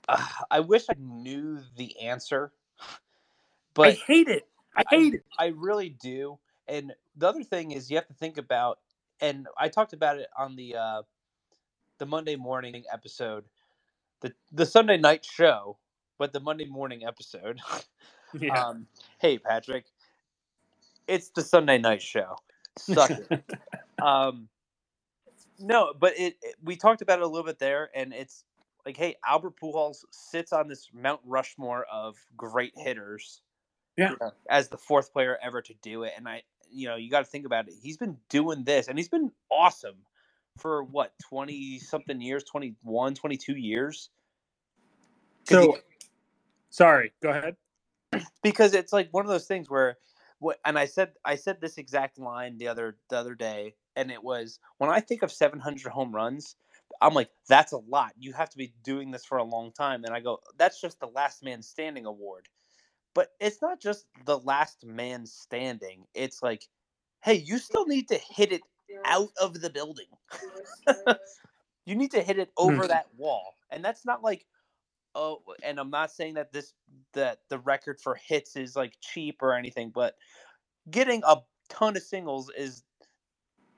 Uh, I wish I knew the answer, but I hate it. I hate I, it. I really do. And the other thing is you have to think about, and I talked about it on the uh, the Monday morning episode, the the Sunday night show, but the Monday morning episode. Yeah. Um, hey, Patrick, it's the Sunday night show. Suck it. um, no, but it, it we talked about it a little bit there, and it's like, hey, Albert Pujols sits on this Mount Rushmore of great hitters. Yeah, you know, as the fourth player ever to do it. And I, you know, you got to think about it. He's been doing this, and he's been awesome for what, twenty something years, twenty-one, twenty-two years. So, he, sorry, go ahead. Because it's like one of those things where, what, and I said, I said this exact line the other, the other day, and it was, when I think of seven hundred home runs, I'm like, that's a lot. You have to be doing this for a long time. And I go, that's just the last man standing award. But it's not just the last man standing. It's like, hey, you still need to hit it out of the building. You need to hit it over that wall. And that's not like, oh, and I'm not saying that this that the record for hits is like cheap or anything, but getting a ton of singles is,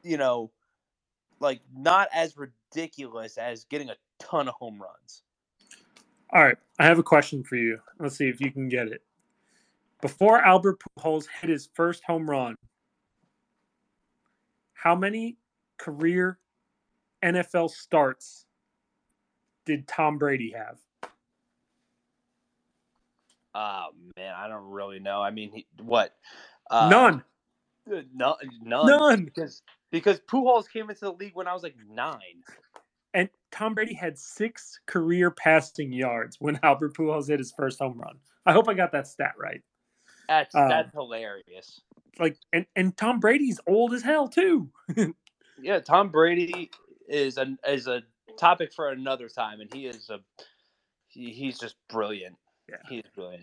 you know, like not as ridiculous as getting a ton of home runs. All right, I have a question for you. Let's see if you can get it. Before Albert Pujols hit his first home run, how many career N F L starts did Tom Brady have? Oh, man, I don't really know. I mean, he, what? Uh, none. No, none. None. Because, because Pujols came into the league when I was like nine. And Tom Brady had six career passing yards when Albert Pujols hit his first home run. I hope I got that stat right. That's um, that's hilarious. Like, and, and Tom Brady's old as hell too. Yeah, Tom Brady is a is a topic for another time, and he is a he, he's just brilliant. Yeah, he's brilliant.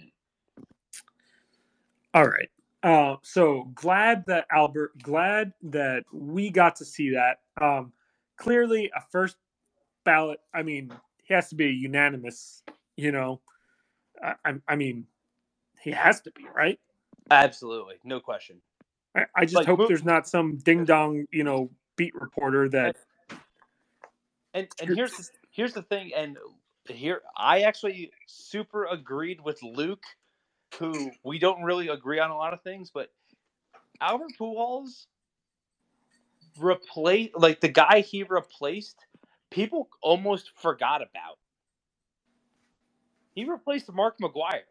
All right. Uh, so glad that Albert. Glad that we got to see that. Um, clearly, a first ballot. I mean, he has to be unanimous. You know, I, I mean. He has to be, right? Absolutely. No question. I, I just like, hope Mo- there's not some ding-dong, you know, beat reporter that... And and here's the, here's the thing, and here I actually super agreed with Luke, who we don't really agree on a lot of things, but Albert Pujols replaced... Like, the guy he replaced, people almost forgot about. He replaced Mark McGwire.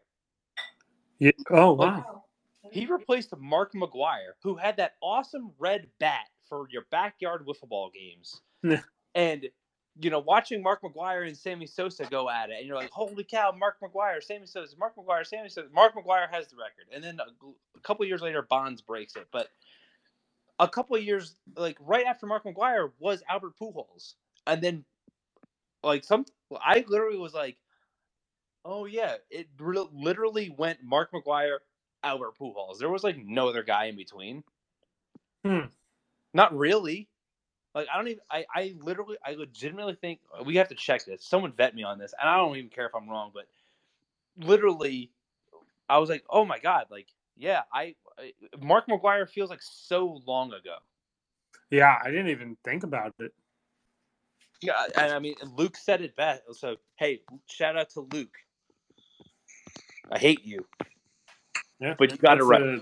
Yeah. Oh, wow. He replaced Mark McGwire, who had that awesome red bat for your backyard wiffle ball games. And, you know, watching Mark McGwire and Sammy Sosa go at it, and you're like, holy cow, Mark McGwire, Sammy Sosa, Mark McGwire, Sammy Sosa. Mark McGwire has the record. And then a, a couple of years later, Bonds breaks it. But a couple of years, like, right after Mark McGwire was Albert Pujols. And then, like, some I literally was like, oh, yeah. It re- literally went Mark McGwire, Albert Pujols. There was, like, no other guy in between. Hmm. Not really. Like, I don't even I, – I literally – I legitimately think – we have to check this. Someone vet me on this, and I don't even care if I'm wrong, but literally I was like, oh, my God. Like, yeah, I – Mark McGwire feels like so long ago. Yeah, I didn't even think about it. Yeah, and I mean, Luke said it best. So, hey, shout out to Luke. I hate you. Yeah, but you got it right.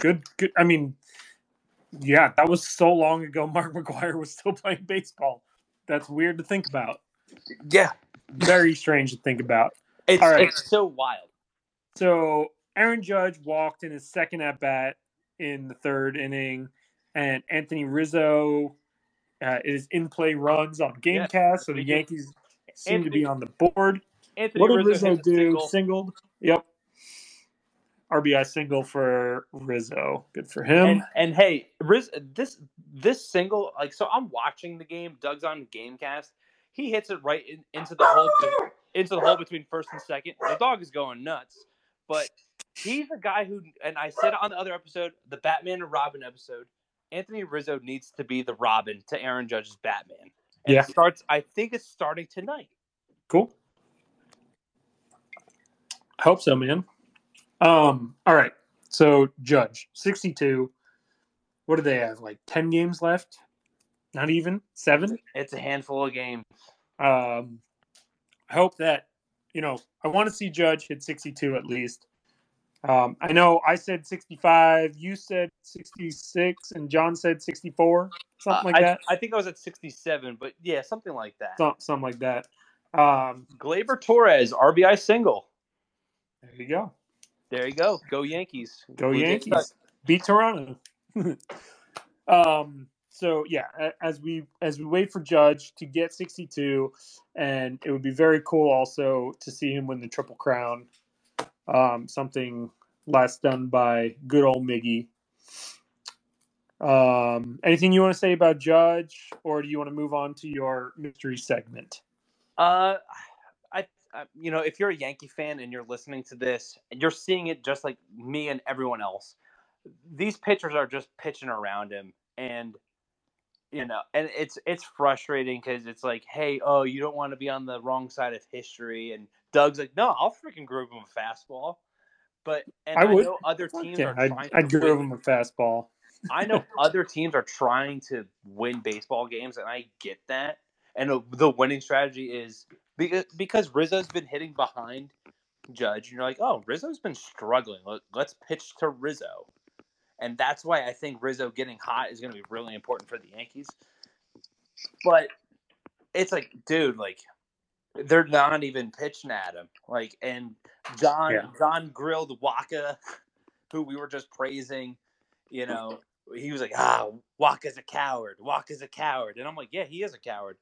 Good, good. I mean, yeah, that was so long ago. Mark McGwire was still playing baseball. That's weird to think about. Yeah, very strange to think about. It's, All right. It's so wild. So Aaron Judge walked in his second at bat in the third inning, and Anthony Rizzo uh, is in play runs on Gamecast. Yeah. So the Yankees seem Anthony, to be on the board. Anthony what did Rizzo, Rizzo do? Singled. Yep. R B I single for Rizzo. Good for him. And, and hey, Riz, this this single, like, so I'm watching the game. Doug's on Gamecast. He hits it right in, into the hole, into the hole between first and second. The dog is going nuts, but he's a guy who, and I said on the other episode, the Batman and Robin episode, Anthony Rizzo needs to be the Robin to Aaron Judge's Batman. And yeah, it starts. I think it's starting tonight. Cool. I hope so, man. Um, all right. So Judge, sixty-two. What do they have? Like ten games left? Not even? Seven? It's a handful of games. Um, I hope that, you know, I want to see Judge hit sixty-two at least. Um, I know I said sixty-five, you said sixty-six, and John said sixty-four. Something like uh, I, that. I think I was at sixty-seven, but yeah, something like that. Some, something like that. Um, Gleyber Torres, R B I single. There you go. There you go. Go Yankees. Go Blue Yankees. Yankees. Beat Toronto. um. So yeah, as we as we wait for Judge to get sixty-two, and it would be very cool also to see him win the Triple Crown. Um. Something last done by good old Miggy. Um. Anything you want to say about Judge, or do you want to move on to your mystery segment? Uh. Uh, you know, if you're a Yankee fan and you're listening to this, you're seeing it just like me and everyone else. These pitchers are just pitching around him, and you know, and it's it's frustrating because it's like, hey, oh, you don't want to be on the wrong side of history. And Doug's like, no, I'll freaking groove him a fastball. But and I, I would, know other teams yeah, are I'd, trying. I'd to groove win. him a fastball. I know other teams are trying to win baseball games, and I get that. And the winning strategy is. Because Rizzo's been hitting behind Judge, and you're like, oh, Rizzo's been struggling. Let's pitch to Rizzo. And that's why I think Rizzo getting hot is going to be really important for the Yankees. But it's like, dude, like, they're not even pitching at him. Like, and John, yeah. John grilled Wacha, who we were just praising. You know, he was like, ah, Wacha's a coward. Wacha's a coward. And I'm like, yeah, he is a coward.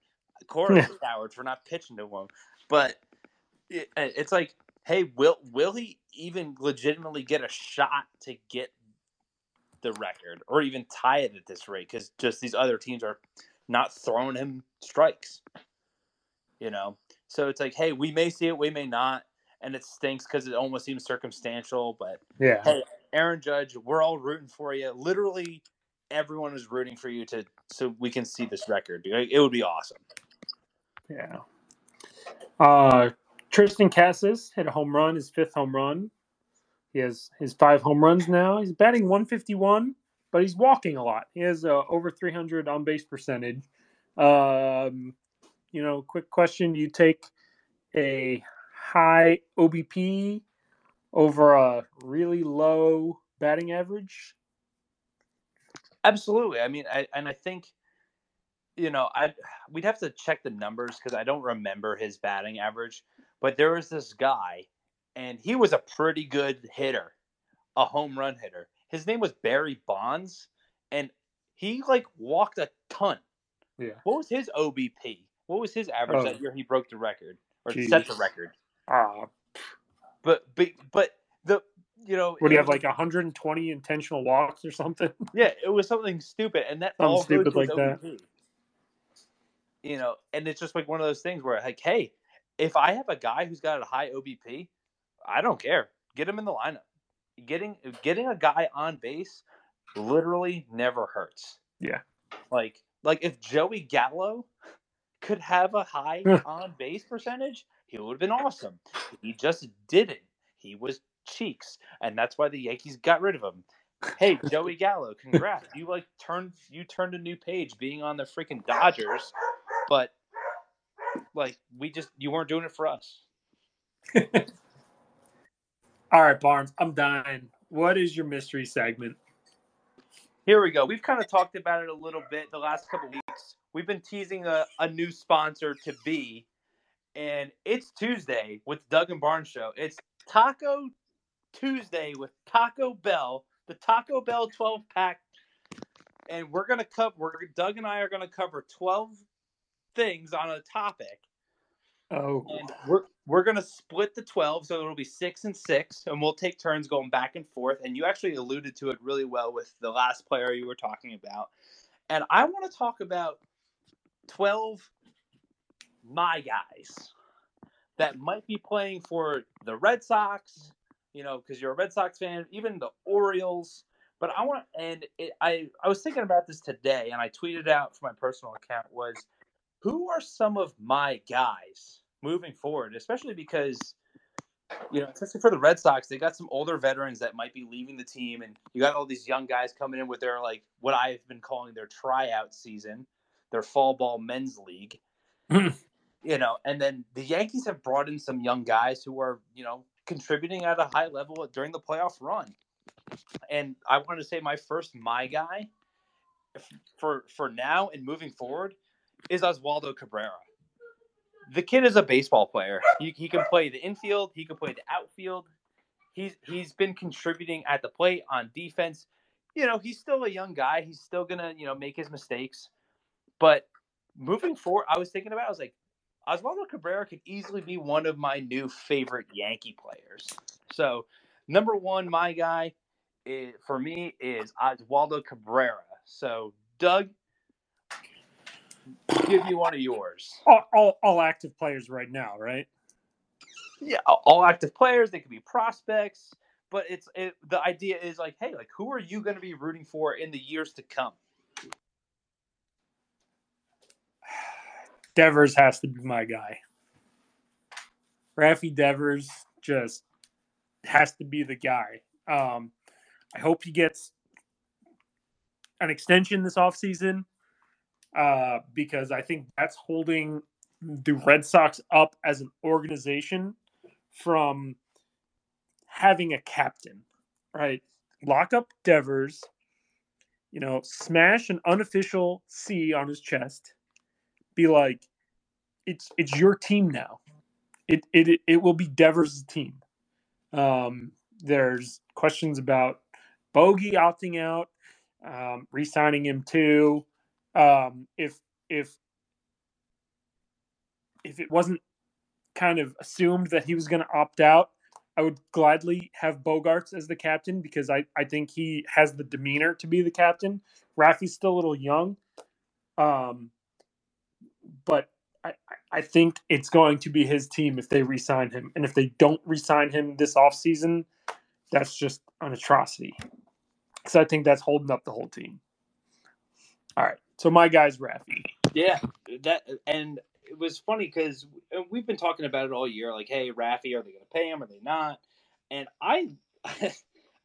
Cora's a coward for not pitching to him, but it, it's like, hey, will will he even legitimately get a shot to get the record or even tie it at this rate? Because just these other teams are not throwing him strikes, you know. So it's like, hey, we may see it, we may not, and it stinks because it almost seems circumstantial. But yeah, hey, Aaron Judge, we're all rooting for you. Literally, everyone is rooting for you to so we can see this record. It would be awesome. Yeah. Uh, Tristan Casas hit a home run, his fifth home run. He has his five home runs now. He's batting one fifty-one, but he's walking a lot. He has uh, over three hundred on base percentage. Um, you know, quick question. Do you take a high O B P over a really low batting average? Absolutely. I mean, I, and I think, you know, I we'd have to check the numbers because I don't remember his batting average. But there was this guy, and he was a pretty good hitter, a home run hitter. His name was Barry Bonds, and he, like, walked a ton. Yeah. What was his O B P? What was his average oh. that year he broke the record or Jeez. set the record? Uh, but, but, but the – You know, would he have was, like one hundred twenty intentional walks or something? Yeah, it was something stupid, and that something all stupid like that. O B P. You know, and it's just like one of those things where, like, hey, if I have a guy who's got a high O B P, I don't care. Get him in the lineup. Getting getting a guy on base literally never hurts. Yeah, like like if Joey Gallo could have a high on base percentage, he would have been awesome. He just didn't. He was. Cheeks, and that's why the Yankees got rid of him. Hey, Joey Gallo, congrats! you like turned you turned a new page being on the freaking Dodgers, but like we just you weren't doing it for us. All right, Barnes, I'm dying. What is your mystery segment? Here we go. We've kind of talked about it a little bit the last couple weeks. We've been teasing a, a new sponsor to be, and it's Tuesday with the Doug and Barnes show. It's Taco Tuesday with Taco Bell, the Taco Bell twelve pack, and we're gonna cover. We're, Doug and I are gonna cover twelve things on a topic. Oh, and we're we're going to split the twelve, so it'll be six and six, and we'll take turns going back and forth. And you actually alluded to it really well with the last player you were talking about. And I want to talk about twelve my guys that might be playing for the Red Sox, you know, because you're a Red Sox fan, even the Orioles. But I want to, and it, I, I was thinking about this today, and I tweeted out from my personal account was, who are some of my guys moving forward, especially because, you know, especially for the Red Sox, they got some older veterans that might be leaving the team, and you got all these young guys coming in with their, like, what I've been calling their tryout season, their fall ball men's league, you know, and then the Yankees have brought in some young guys who are, you know, contributing at a high level during the playoff run. And I wanted to say my first my guy for for now and moving forward is Oswaldo Cabrera. The kid is a baseball player. He, he can play the infield. He can play the outfield. He's he's been contributing at the plate on defense. You know, he's still a young guy. He's still gonna, you know, make his mistakes. But moving forward, I was thinking about, I was like, Oswaldo Cabrera could easily be one of my new favorite Yankee players. So number one, my guy is, for me, is Oswaldo Cabrera. So Doug, give you one of yours. All, all, all active players right now, right? Yeah, all active players. They could be prospects, but it's it, the idea is like, hey, like who are you going to be rooting for in the years to come? Devers has to be my guy. Raffy Devers just has to be the guy. Um, I hope he gets an extension this offseason. Uh, because I think that's holding the Red Sox up as an organization from having a captain, right? Lock up Devers, you know, smash an unofficial C on his chest, be like, it's it's your team now. It it it will be Devers' team. Um, there's questions about Bogey opting out, um, re-signing him too. Um, if if if it wasn't kind of assumed that he was going to opt out, I would gladly have Bogaerts as the captain because I, I think he has the demeanor to be the captain. Raffy's still a little young, um, but I, I think it's going to be his team if they re-sign him. And if they don't re-sign him this offseason, that's just an atrocity. So I think that's holding up the whole team. All right. So my guy's Raffy. Yeah, that and it was funny because we've been talking about it all year. Like, hey, Raffy, are they going to pay him? Are they not? And I,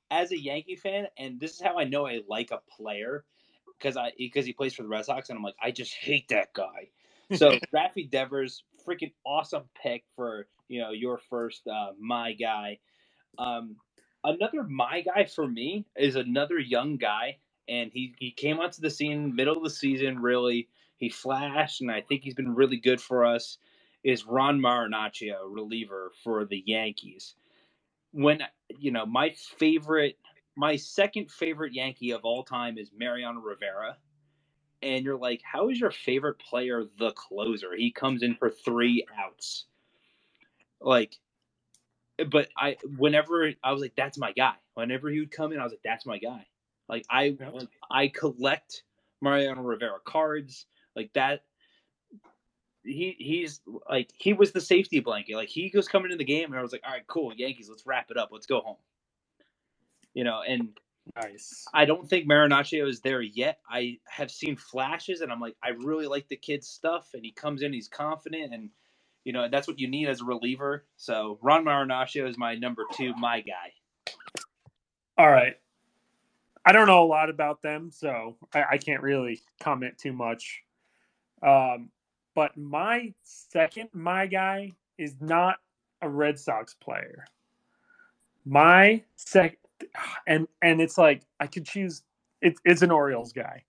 as a Yankee fan, and this is how I know I like a player because I because he plays for the Red Sox, and I'm like, I just hate that guy. So Raffy Devers, freaking awesome pick for you know your first uh, my guy. Um, another my guy for me is another young guy. And he, he came onto the scene middle of the season, really. He flashed, and I think he's been really good for us, is Ron Marinaccio, reliever for the Yankees. When, you know, my favorite, my second favorite Yankee of all time is Mariano Rivera. And you're like, how is your favorite player the closer? He comes in for three outs. Like, but I, whenever, I was like, that's my guy. Whenever he would come in, I was like, that's my guy. Like I, like I collect Mariano Rivera cards like that. He he's like he was the safety blanket. Like he was coming into the game, and I was like, all right, cool, Yankees, let's wrap it up, let's go home. You know, and nice. I don't think Marinaccio is there yet. I have seen flashes, and I'm like, I really like the kid's stuff, and he comes in, he's confident, and you know that's what you need as a reliever. So Ron Marinaccio is my number two, my guy. All right. I don't know a lot about them, so I, I can't really comment too much. Um, but my second, my guy, is not a Red Sox player. My second, and and it's like I could choose. It, it's an Orioles guy,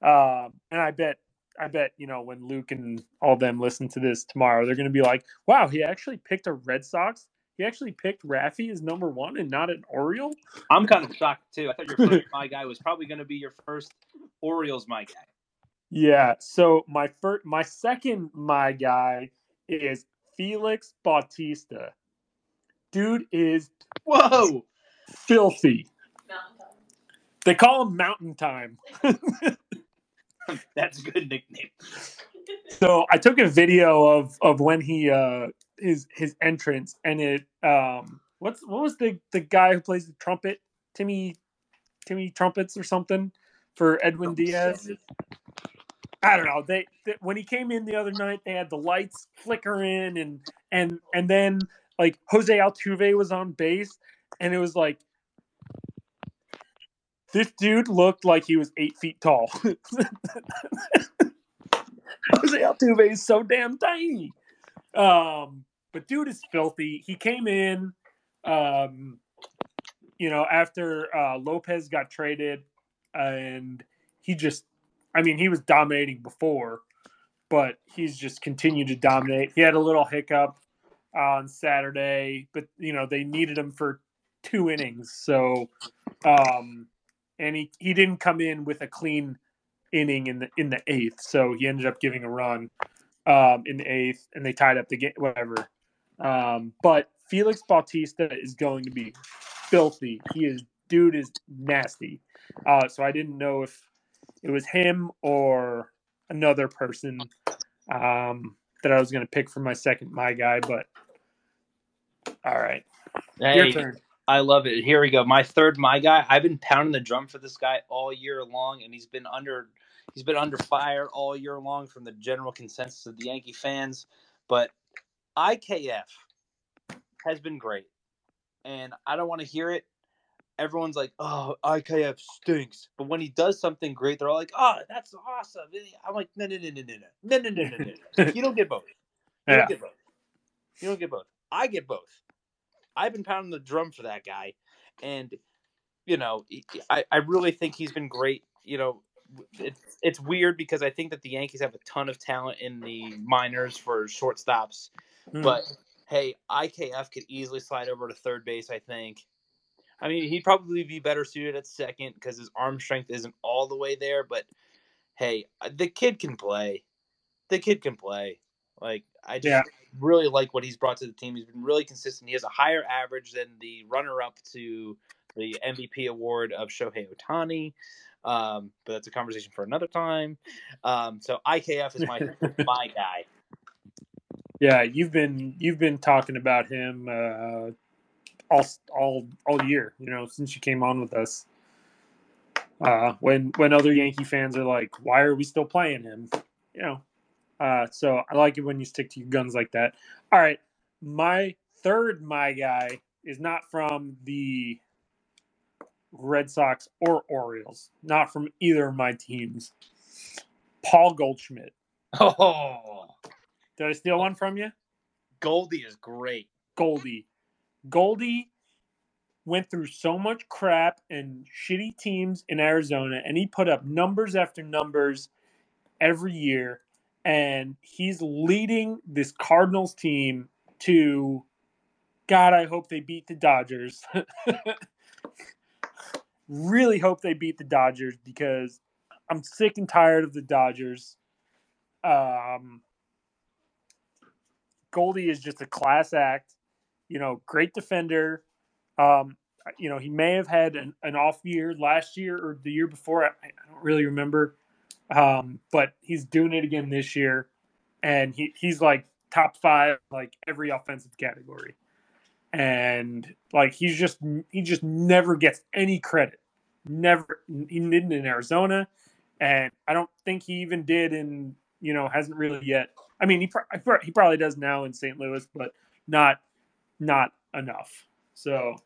um, and I bet, I bet you know when Luke and all them listen to this tomorrow, they're going to be like, "Wow, he actually picked a Red Sox." He actually picked Raffy as number one and not an Oriole? I'm kind of shocked, too. I thought your first my guy was probably going to be your first Orioles my guy. Yeah, so my first, my second my guy is Felix Bautista. Dude is whoa filthy. They call him Mountain Time. That's a good nickname. So I took a video of of when he uh, his his entrance, and it um what's what was the the guy who plays the trumpet, Timmy Timmy Trumpets or something for Edwin Diaz. I don't know. They, they when he came in the other night, they had the lights flickering, and and and then like Jose Altuve was on base, and it was like this dude looked like he was eight feet tall. Jose Altuve is so damn tiny. Um, but dude is filthy. He came in, um, you know, after uh, Lopez got traded, and he just, I mean, he was dominating before, but he's just continued to dominate. He had a little hiccup on Saturday, but, you know, they needed him for two innings. So, um, and he, he didn't come in with a clean inning in the in the eighth, so he ended up giving a run um in the eighth, and they tied up the game, whatever. Um but Felix Bautista is going to be filthy. He is dude is nasty. Uh so I didn't know if it was him or another person um that I was going to pick for my second my guy, but all right. Hey, your turn. I love it. Here we go. My third, my guy. I've been pounding the drum for this guy all year long, and he's been under, he's been under fire all year long from the general consensus of the Yankee fans. But I K F has been great, and I don't want to hear it. Everyone's like, "Oh, I K F stinks," but when he does something great, they're all like, "Oh, that's awesome." I'm like, "No, no, no, no, no, no, no, no, no, no, no. You don't get both. You don't get both. You don't get both. I get both." I've been pounding the drum for that guy, and you know, I, I really think he's been great. You know, it's it's weird because I think that the Yankees have a ton of talent in the minors for shortstops, mm. but hey, I K F could easily slide over to third base. I think. I mean, he'd probably be better suited at second because his arm strength isn't all the way there. But hey, the kid can play. The kid can play. Like I just. Yeah. Really like what he's brought to the team. He's been really consistent. He has a higher average than the runner-up to the M V P award of Shohei Ohtani, um, but that's a conversation for another time. Um, so I K F is my my guy. Yeah, you've been you've been talking about him uh, all all all year. You know, since you came on with us, uh, when when other Yankee fans are like, "Why are we still playing him?" You know. Uh, so I like it when you stick to your guns like that. All right. My third, my guy is not from the Red Sox or Orioles, not from either of my teams. Paul Goldschmidt. Oh, did I steal one from you? Goldie is great. Goldie. Goldie went through so much crap and shitty teams in Arizona, and he put up numbers after numbers every year. And he's leading this Cardinals team to, God, I hope they beat the Dodgers. Really hope they beat the Dodgers because I'm sick and tired of the Dodgers. Um, Goldie is just a class act. You know, great defender. Um, you know, he may have had an, an off year last year or the year before. I, I don't really remember. Um, but he's doing it again this year, and he, he's like top five, like every offensive category. And like, he's just, he just never gets any credit. Never. He didn't in Arizona. And I don't think he even did in, you know, hasn't really yet. I mean, he, pro- he probably does now in Saint Louis, but not, not enough. So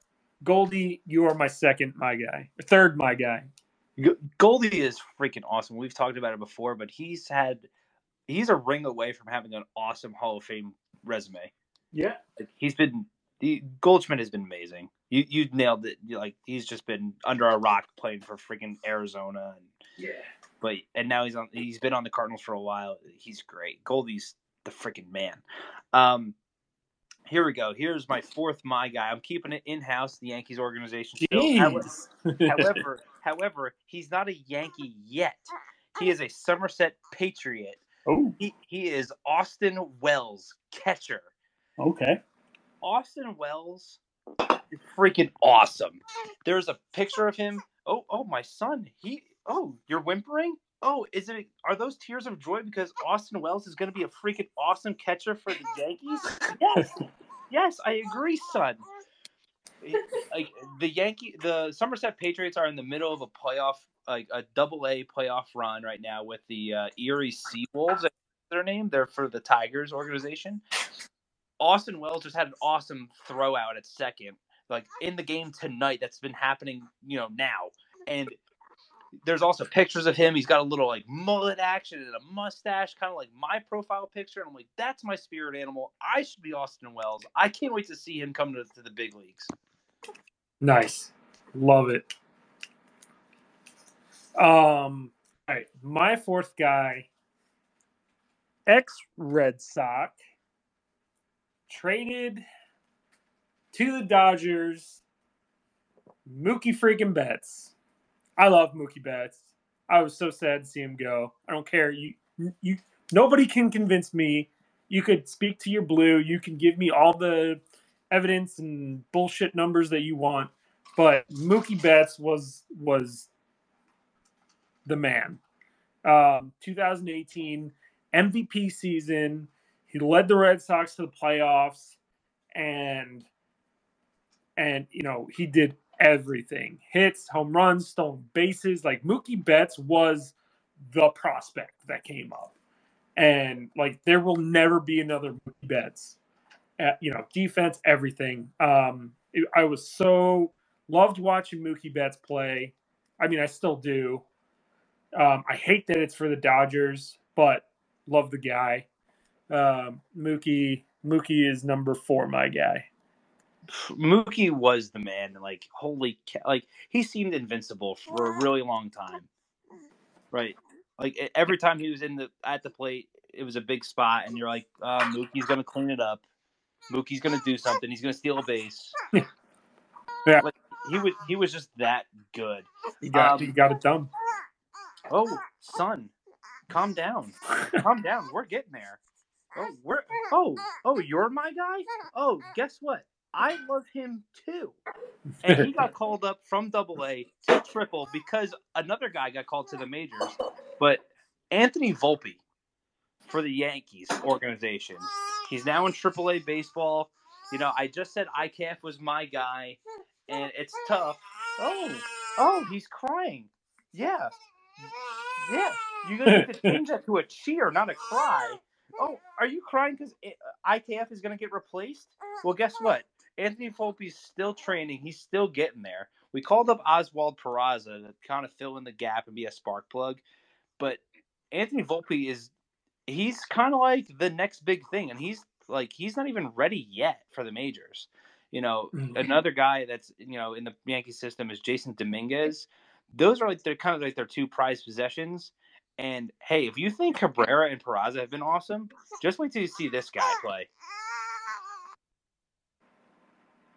Goldie, you are my second, my guy, or third, my guy. Goldie is freaking awesome. We've talked about it before, but he's had he's a ring away from having an awesome Hall of Fame resume. Yeah, like he's been he, Goldschmidt has been amazing. You you nailed it. Like he's just been under a rock playing for freaking Arizona. And, yeah, but and now he's on. He's been on the Cardinals for a while. He's great. Goldie's the freaking man. Um, Here we go. Here's my fourth, my guy. I'm keeping it in-house, the Yankees organization. Still. However, however, however, he's not a Yankee yet. He is a Somerset Patriot. Oh. He, he is Austin Wells, catcher. Okay. Austin Wells is freaking awesome. There's a picture of him. Oh, oh, my son. He. Oh, you're whimpering? Oh, is it? Are those tears of joy because Austin Wells is going to be a freaking awesome catcher for the Yankees? Yes, yes, I agree, son. Like the Yankee, the Somerset Patriots are in the middle of a playoff, like a Double A playoff run right now with the uh, Erie Seawolves. Their name, they're for the Tigers organization. Austin Wells just had an awesome throw out at second, like in the game tonight. That's been happening, you know, now. And there's also pictures of him. He's got a little like mullet action and a mustache, kind of like my profile picture. And I'm like, that's my spirit animal. I should be Austin Wells. I can't wait to see him come to, to the big leagues. Nice. Love it. Um, all right. My fourth guy, ex-Red Sox, traded to the Dodgers, Mookie freaking Betts. I love Mookie Betts. I was so sad to see him go. I don't care. You, you, nobody can convince me. You could speak to your blue. You can give me all the evidence and bullshit numbers that you want. But Mookie Betts was was the man. Um, twenty eighteen M V P season. He led the Red Sox to the playoffs, and and you know he did everything. Hits, home runs, stolen bases. Like Mookie Betts was the prospect that came up. And like there will never be another Mookie Betts. Uh, you know, defense, everything. Um, it, I was so loved watching Mookie Betts play. I mean, I still do. Um, I hate that it's for the Dodgers, but love the guy. Um, Mookie Mookie is number four, my guy. Mookie was the man. Like, holy cow. Like, he seemed invincible for a really long time. Right. Like, every time he was in the at the plate, it was a big spot, and you're like, uh, Mookie's going to clean it up. Mookie's going to do something. He's going to steal a base. Yeah. Like, he was, he was just that good. He got, um, he got it done. Oh, son. Calm down. Calm down. We're getting there. Oh, we're, oh, oh, you're my guy? Oh, guess what? I love him too. And he got called up from Double A to Triple because another guy got called to the majors. But Anthony Volpe for the Yankees organization. He's now in Triple A baseball. You know, I just said I K F was my guy, and it's tough. Oh, oh, he's crying. Yeah. Yeah. You're going to have to change that to a cheer, not a cry. Oh, are you crying because I K F is going to get replaced? Well, guess what? Anthony Volpe's still training. He's still getting there. We called up Oswald Peraza to kind of fill in the gap and be a spark plug. But Anthony Volpe is – he's kind of like the next big thing, and he's like he's not even ready yet for the majors. You know, another guy that's, you know, in the Yankee system is Jason Dominguez. Those are like they're kind of like their two prized possessions. And, hey, if you think Cabrera and Peraza have been awesome, just wait till you see this guy play.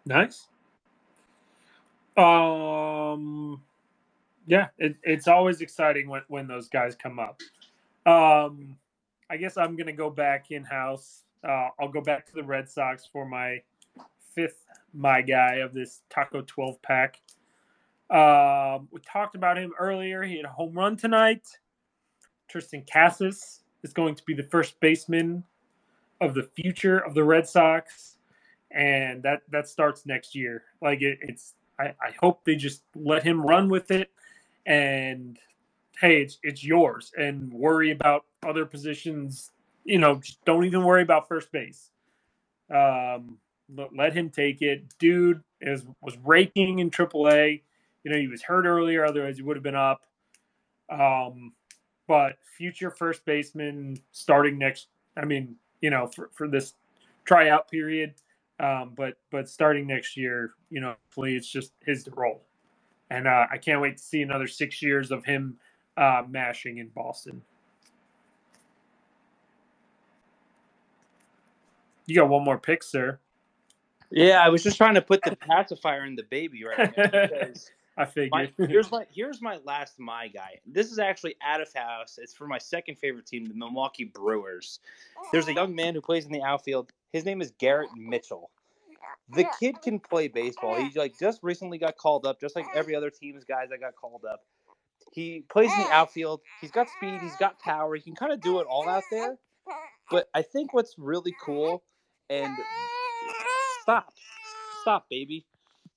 Nice. Um, yeah, it, it's always exciting when, when those guys come up. Um, I guess I'm going to go back in-house. Uh, I'll go back to the Red Sox for my fifth my guy of this Taco twelve-pack. Uh, we talked about him earlier. He had a home run tonight. Tristan Casas is going to be the first baseman of the future of the Red Sox, and that, that starts next year. Like it, it's, I, I hope they just let him run with it, and hey, it's it's yours. And worry about other positions, you know. Just don't even worry about first base. Um, but let him take it, dude. Is was raking in triple A. You know, he was hurt earlier, otherwise he would have been up. Um. But future first baseman starting next, I mean, you know, for, for this tryout period, um, but but starting next year, you know, hopefully it's just his role. And uh, I can't wait to see another six years of him uh, mashing in Boston. You got one more pick, sir. Yeah, I was just trying to put the pacifier in the baby right now because... I figured. My, here's my here's my last my guy. This is actually out of house. It's for my second favorite team, the Milwaukee Brewers. There's a young man who plays in the outfield His name is Garrett Mitchell. The kid can play baseball. He like just recently got called up, just like every other team's guys that got called up. He plays in the outfield. He's got speed. He's got power. He can kind of do it all out there. But I think what's really cool and stop, stop, baby.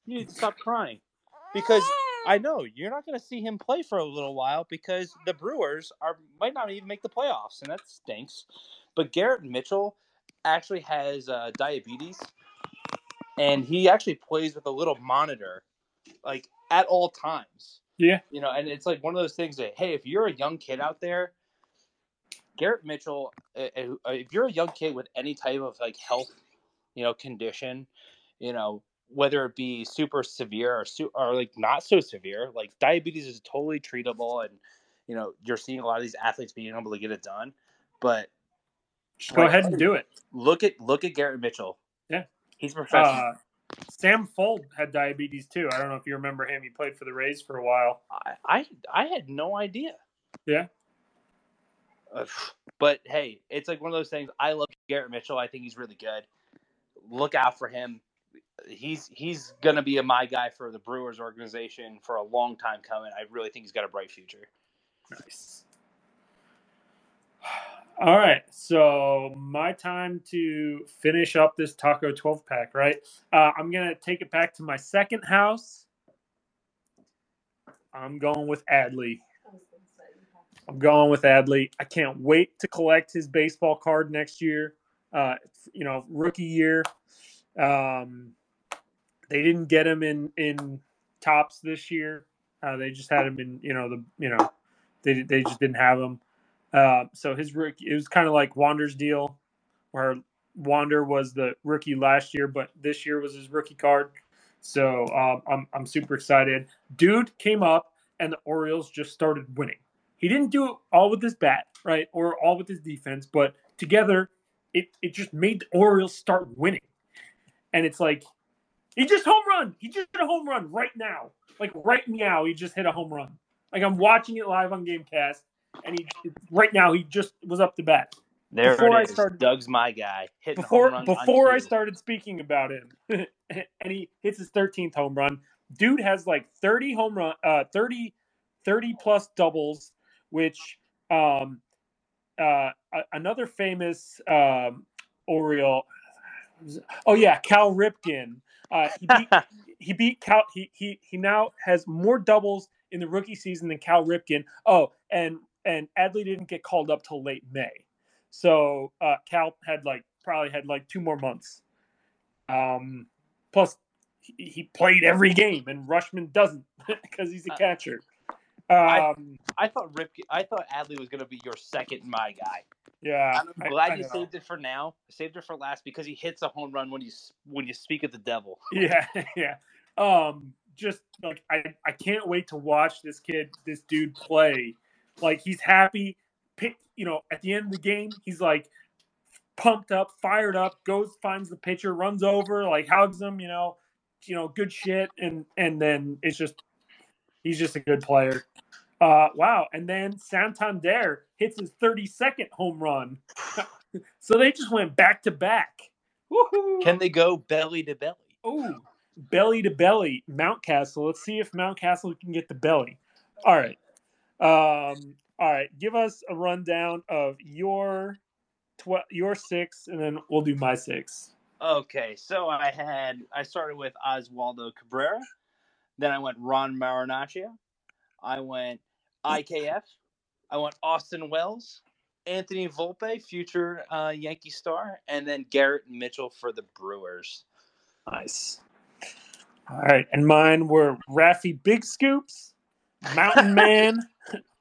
You need to stop crying because I know you're not going to see him play for a little while because the Brewers are might not even make the playoffs, and that stinks. But Garrett Mitchell actually has uh, diabetes. And he actually plays with a little monitor, like, at all times. Yeah. You know, and it's like one of those things that, hey, if you're a young kid out there, Garrett Mitchell, if you're a young kid with any type of, like, health, you know, condition, you know, whether it be super severe or, su- or like, not so severe, like, diabetes is totally treatable. And, you know, you're seeing a lot of these athletes being able to get it done. But – go ahead and do it. Look at Look at Garrett Mitchell. Yeah. He's professional. Uh, Sam Fold had diabetes too. I don't know if you remember him. He played for the Rays for a while. I I, I had no idea. Yeah. Uh, but hey, it's like one of those things. I love Garrett Mitchell. I think he's really good. Look out for him. He's he's gonna be a my guy for the Brewers organization for a long time coming. I really think he's got a bright future. Nice. All right, so my time to finish up this Taco twelve-pack, right? Uh, I'm going to take it back to my second house. I'm going with Adley. I'm going with Adley. I can't wait to collect his baseball card next year, uh, you know, rookie year. Um, they didn't get him in, in tops this year. Uh, they just had him in, you know, the you know, they they just didn't have him. Uh, so his rookie, it was kind of like Wander's deal where Wander was the rookie last year, but this year was his rookie card. So, um, I'm, I'm super excited. Dude came up and the Orioles just started winning. He didn't do it all with his bat, right? Or all with his defense, but together it, it just made the Orioles start winning. And it's like, he just home run. He just hit a home run right now. Like right now, he just hit a home run. Like I'm watching it live on Gamecast. And he right now he just was up to bat. There before it is. I started, Doug's my guy. Hitting before home run before I started speaking about him, and he hits his thirteenth home run. Dude has like thirty home run, uh, thirty, thirty plus doubles, which um, uh, another famous um, Oriole. Oh yeah, Cal Ripken. Uh, he beat, he beat Cal. He he he now has more doubles in the rookie season than Cal Ripken. Oh, and. And Adley didn't get called up till late May. So uh, Cal had like probably had like two more months. Um, plus, he, he played every game, and Rushman doesn't because he's a catcher. Um, I, I thought Ripken, I thought Adley was going to be your second my guy. Yeah, I'm glad I, I you know. saved it for now. Saved it for last because he hits a home run when you when you speak of the devil. Yeah, yeah. Um, just like I, I can't wait to watch this kid, this dude play. Like, he's happy, pick, you know, at the end of the game, he's, like, pumped up, fired up, goes, finds the pitcher, runs over, like, hugs him, you know, you know, good shit. And and then it's just – he's just a good player. Uh, wow. And then Santander hits his thirty-second home run. So they just went back-to-back. Woo-hoo. Can they go belly-to-belly? Oh, belly-to-belly, Mountcastle. Let's see if Mountcastle can get the belly. All right. Um, all right, give us a rundown of your tw- your six, and then we'll do my six. Okay, so I had I started with Oswaldo Cabrera, then I went Ron Marinaccio, I went I K F, I went Austin Wells, Anthony Volpe, future uh, Yankee star, and then Garrett Mitchell for the Brewers. Nice. All right, and mine were Raffy Big Scoops, Mountain Man,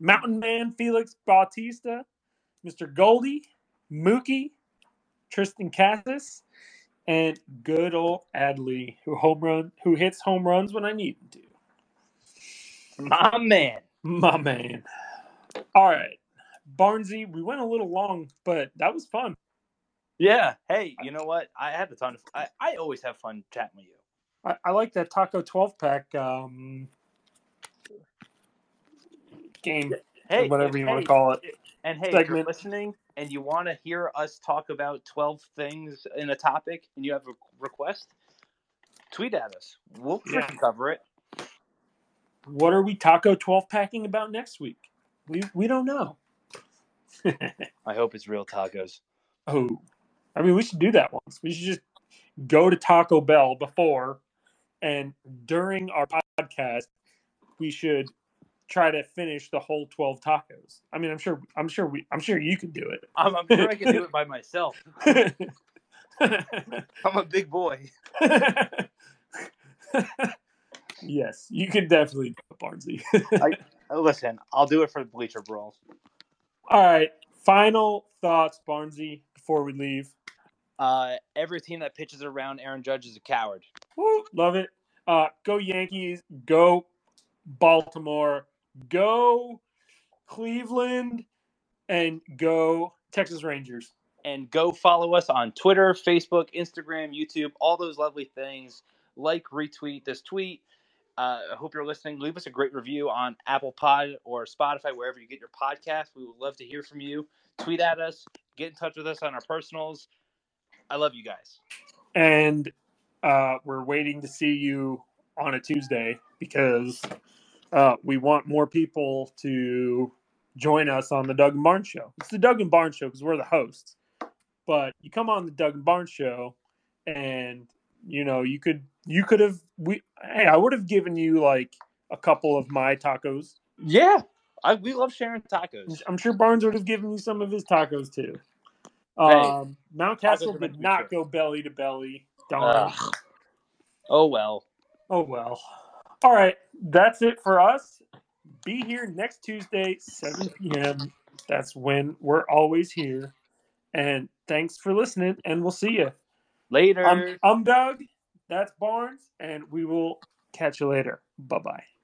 Mountain Man Felix Bautista, Mister Goldie, Mookie, Tristan Cassis, and good old Adley, who home run, who hits home runs when I need him to. My man, my man. All right, Barnesy, we went a little long, but that was fun. Yeah. Hey, you know what? I had a ton of. I, I always have fun chatting with you. I, I like that Taco twelve pack. Um, game hey, whatever you hey, want to call it. And hey, segment. If you're listening and you want to hear us talk about twelve things in a topic and you have a request, tweet at us. We'll yeah. cover it. What are we taco twelve packing about next week? We we don't know. I hope it's real tacos. Oh, I mean, we should do that once. We should just go to Taco Bell before and during our podcast. We should try to finish the whole twelve tacos. I mean, I'm sure, I'm sure we, I'm sure you could do it. I'm, I'm sure I can do it by myself. I'm a big boy. Yes, you could definitely do it, Barnsley. I, listen, I'll do it for the Bleacher Brawls. All right. Final thoughts, Barnsey, before we leave. Uh, every team that pitches around Aaron Judge is a coward. Woo, love it. Uh, go Yankees. Go Baltimore. Go Cleveland. And go Texas Rangers. And go follow us on Twitter, Facebook, Instagram, YouTube, all those lovely things. Like, retweet this tweet. Uh, I hope you're listening. Leave us a great review on Apple Pod or Spotify, wherever you get your podcast. We would love to hear from you. Tweet at us. Get in touch with us on our personals. I love you guys. And uh, we're waiting to see you on a Tuesday because uh, we want more people to join us on the Doug and Barnes Show. It's the Doug and Barnes Show because we're the hosts. But you come on the Doug and Barnes Show and, you know, you could – You could have, we hey, I would have given you like a couple of my tacos. Yeah, I, we love sharing tacos. I'm sure Barnes would have given you some of his tacos too. Um, hey, Mountcastle did not go belly to belly. Darn. Uh, oh well. Oh well. All right, that's it for us. Be here next Tuesday, seven p.m. That's when we're always here. And thanks for listening, and we'll see you later. I'm, I'm Doug. That's Barnes, and we will catch you later. Bye-bye.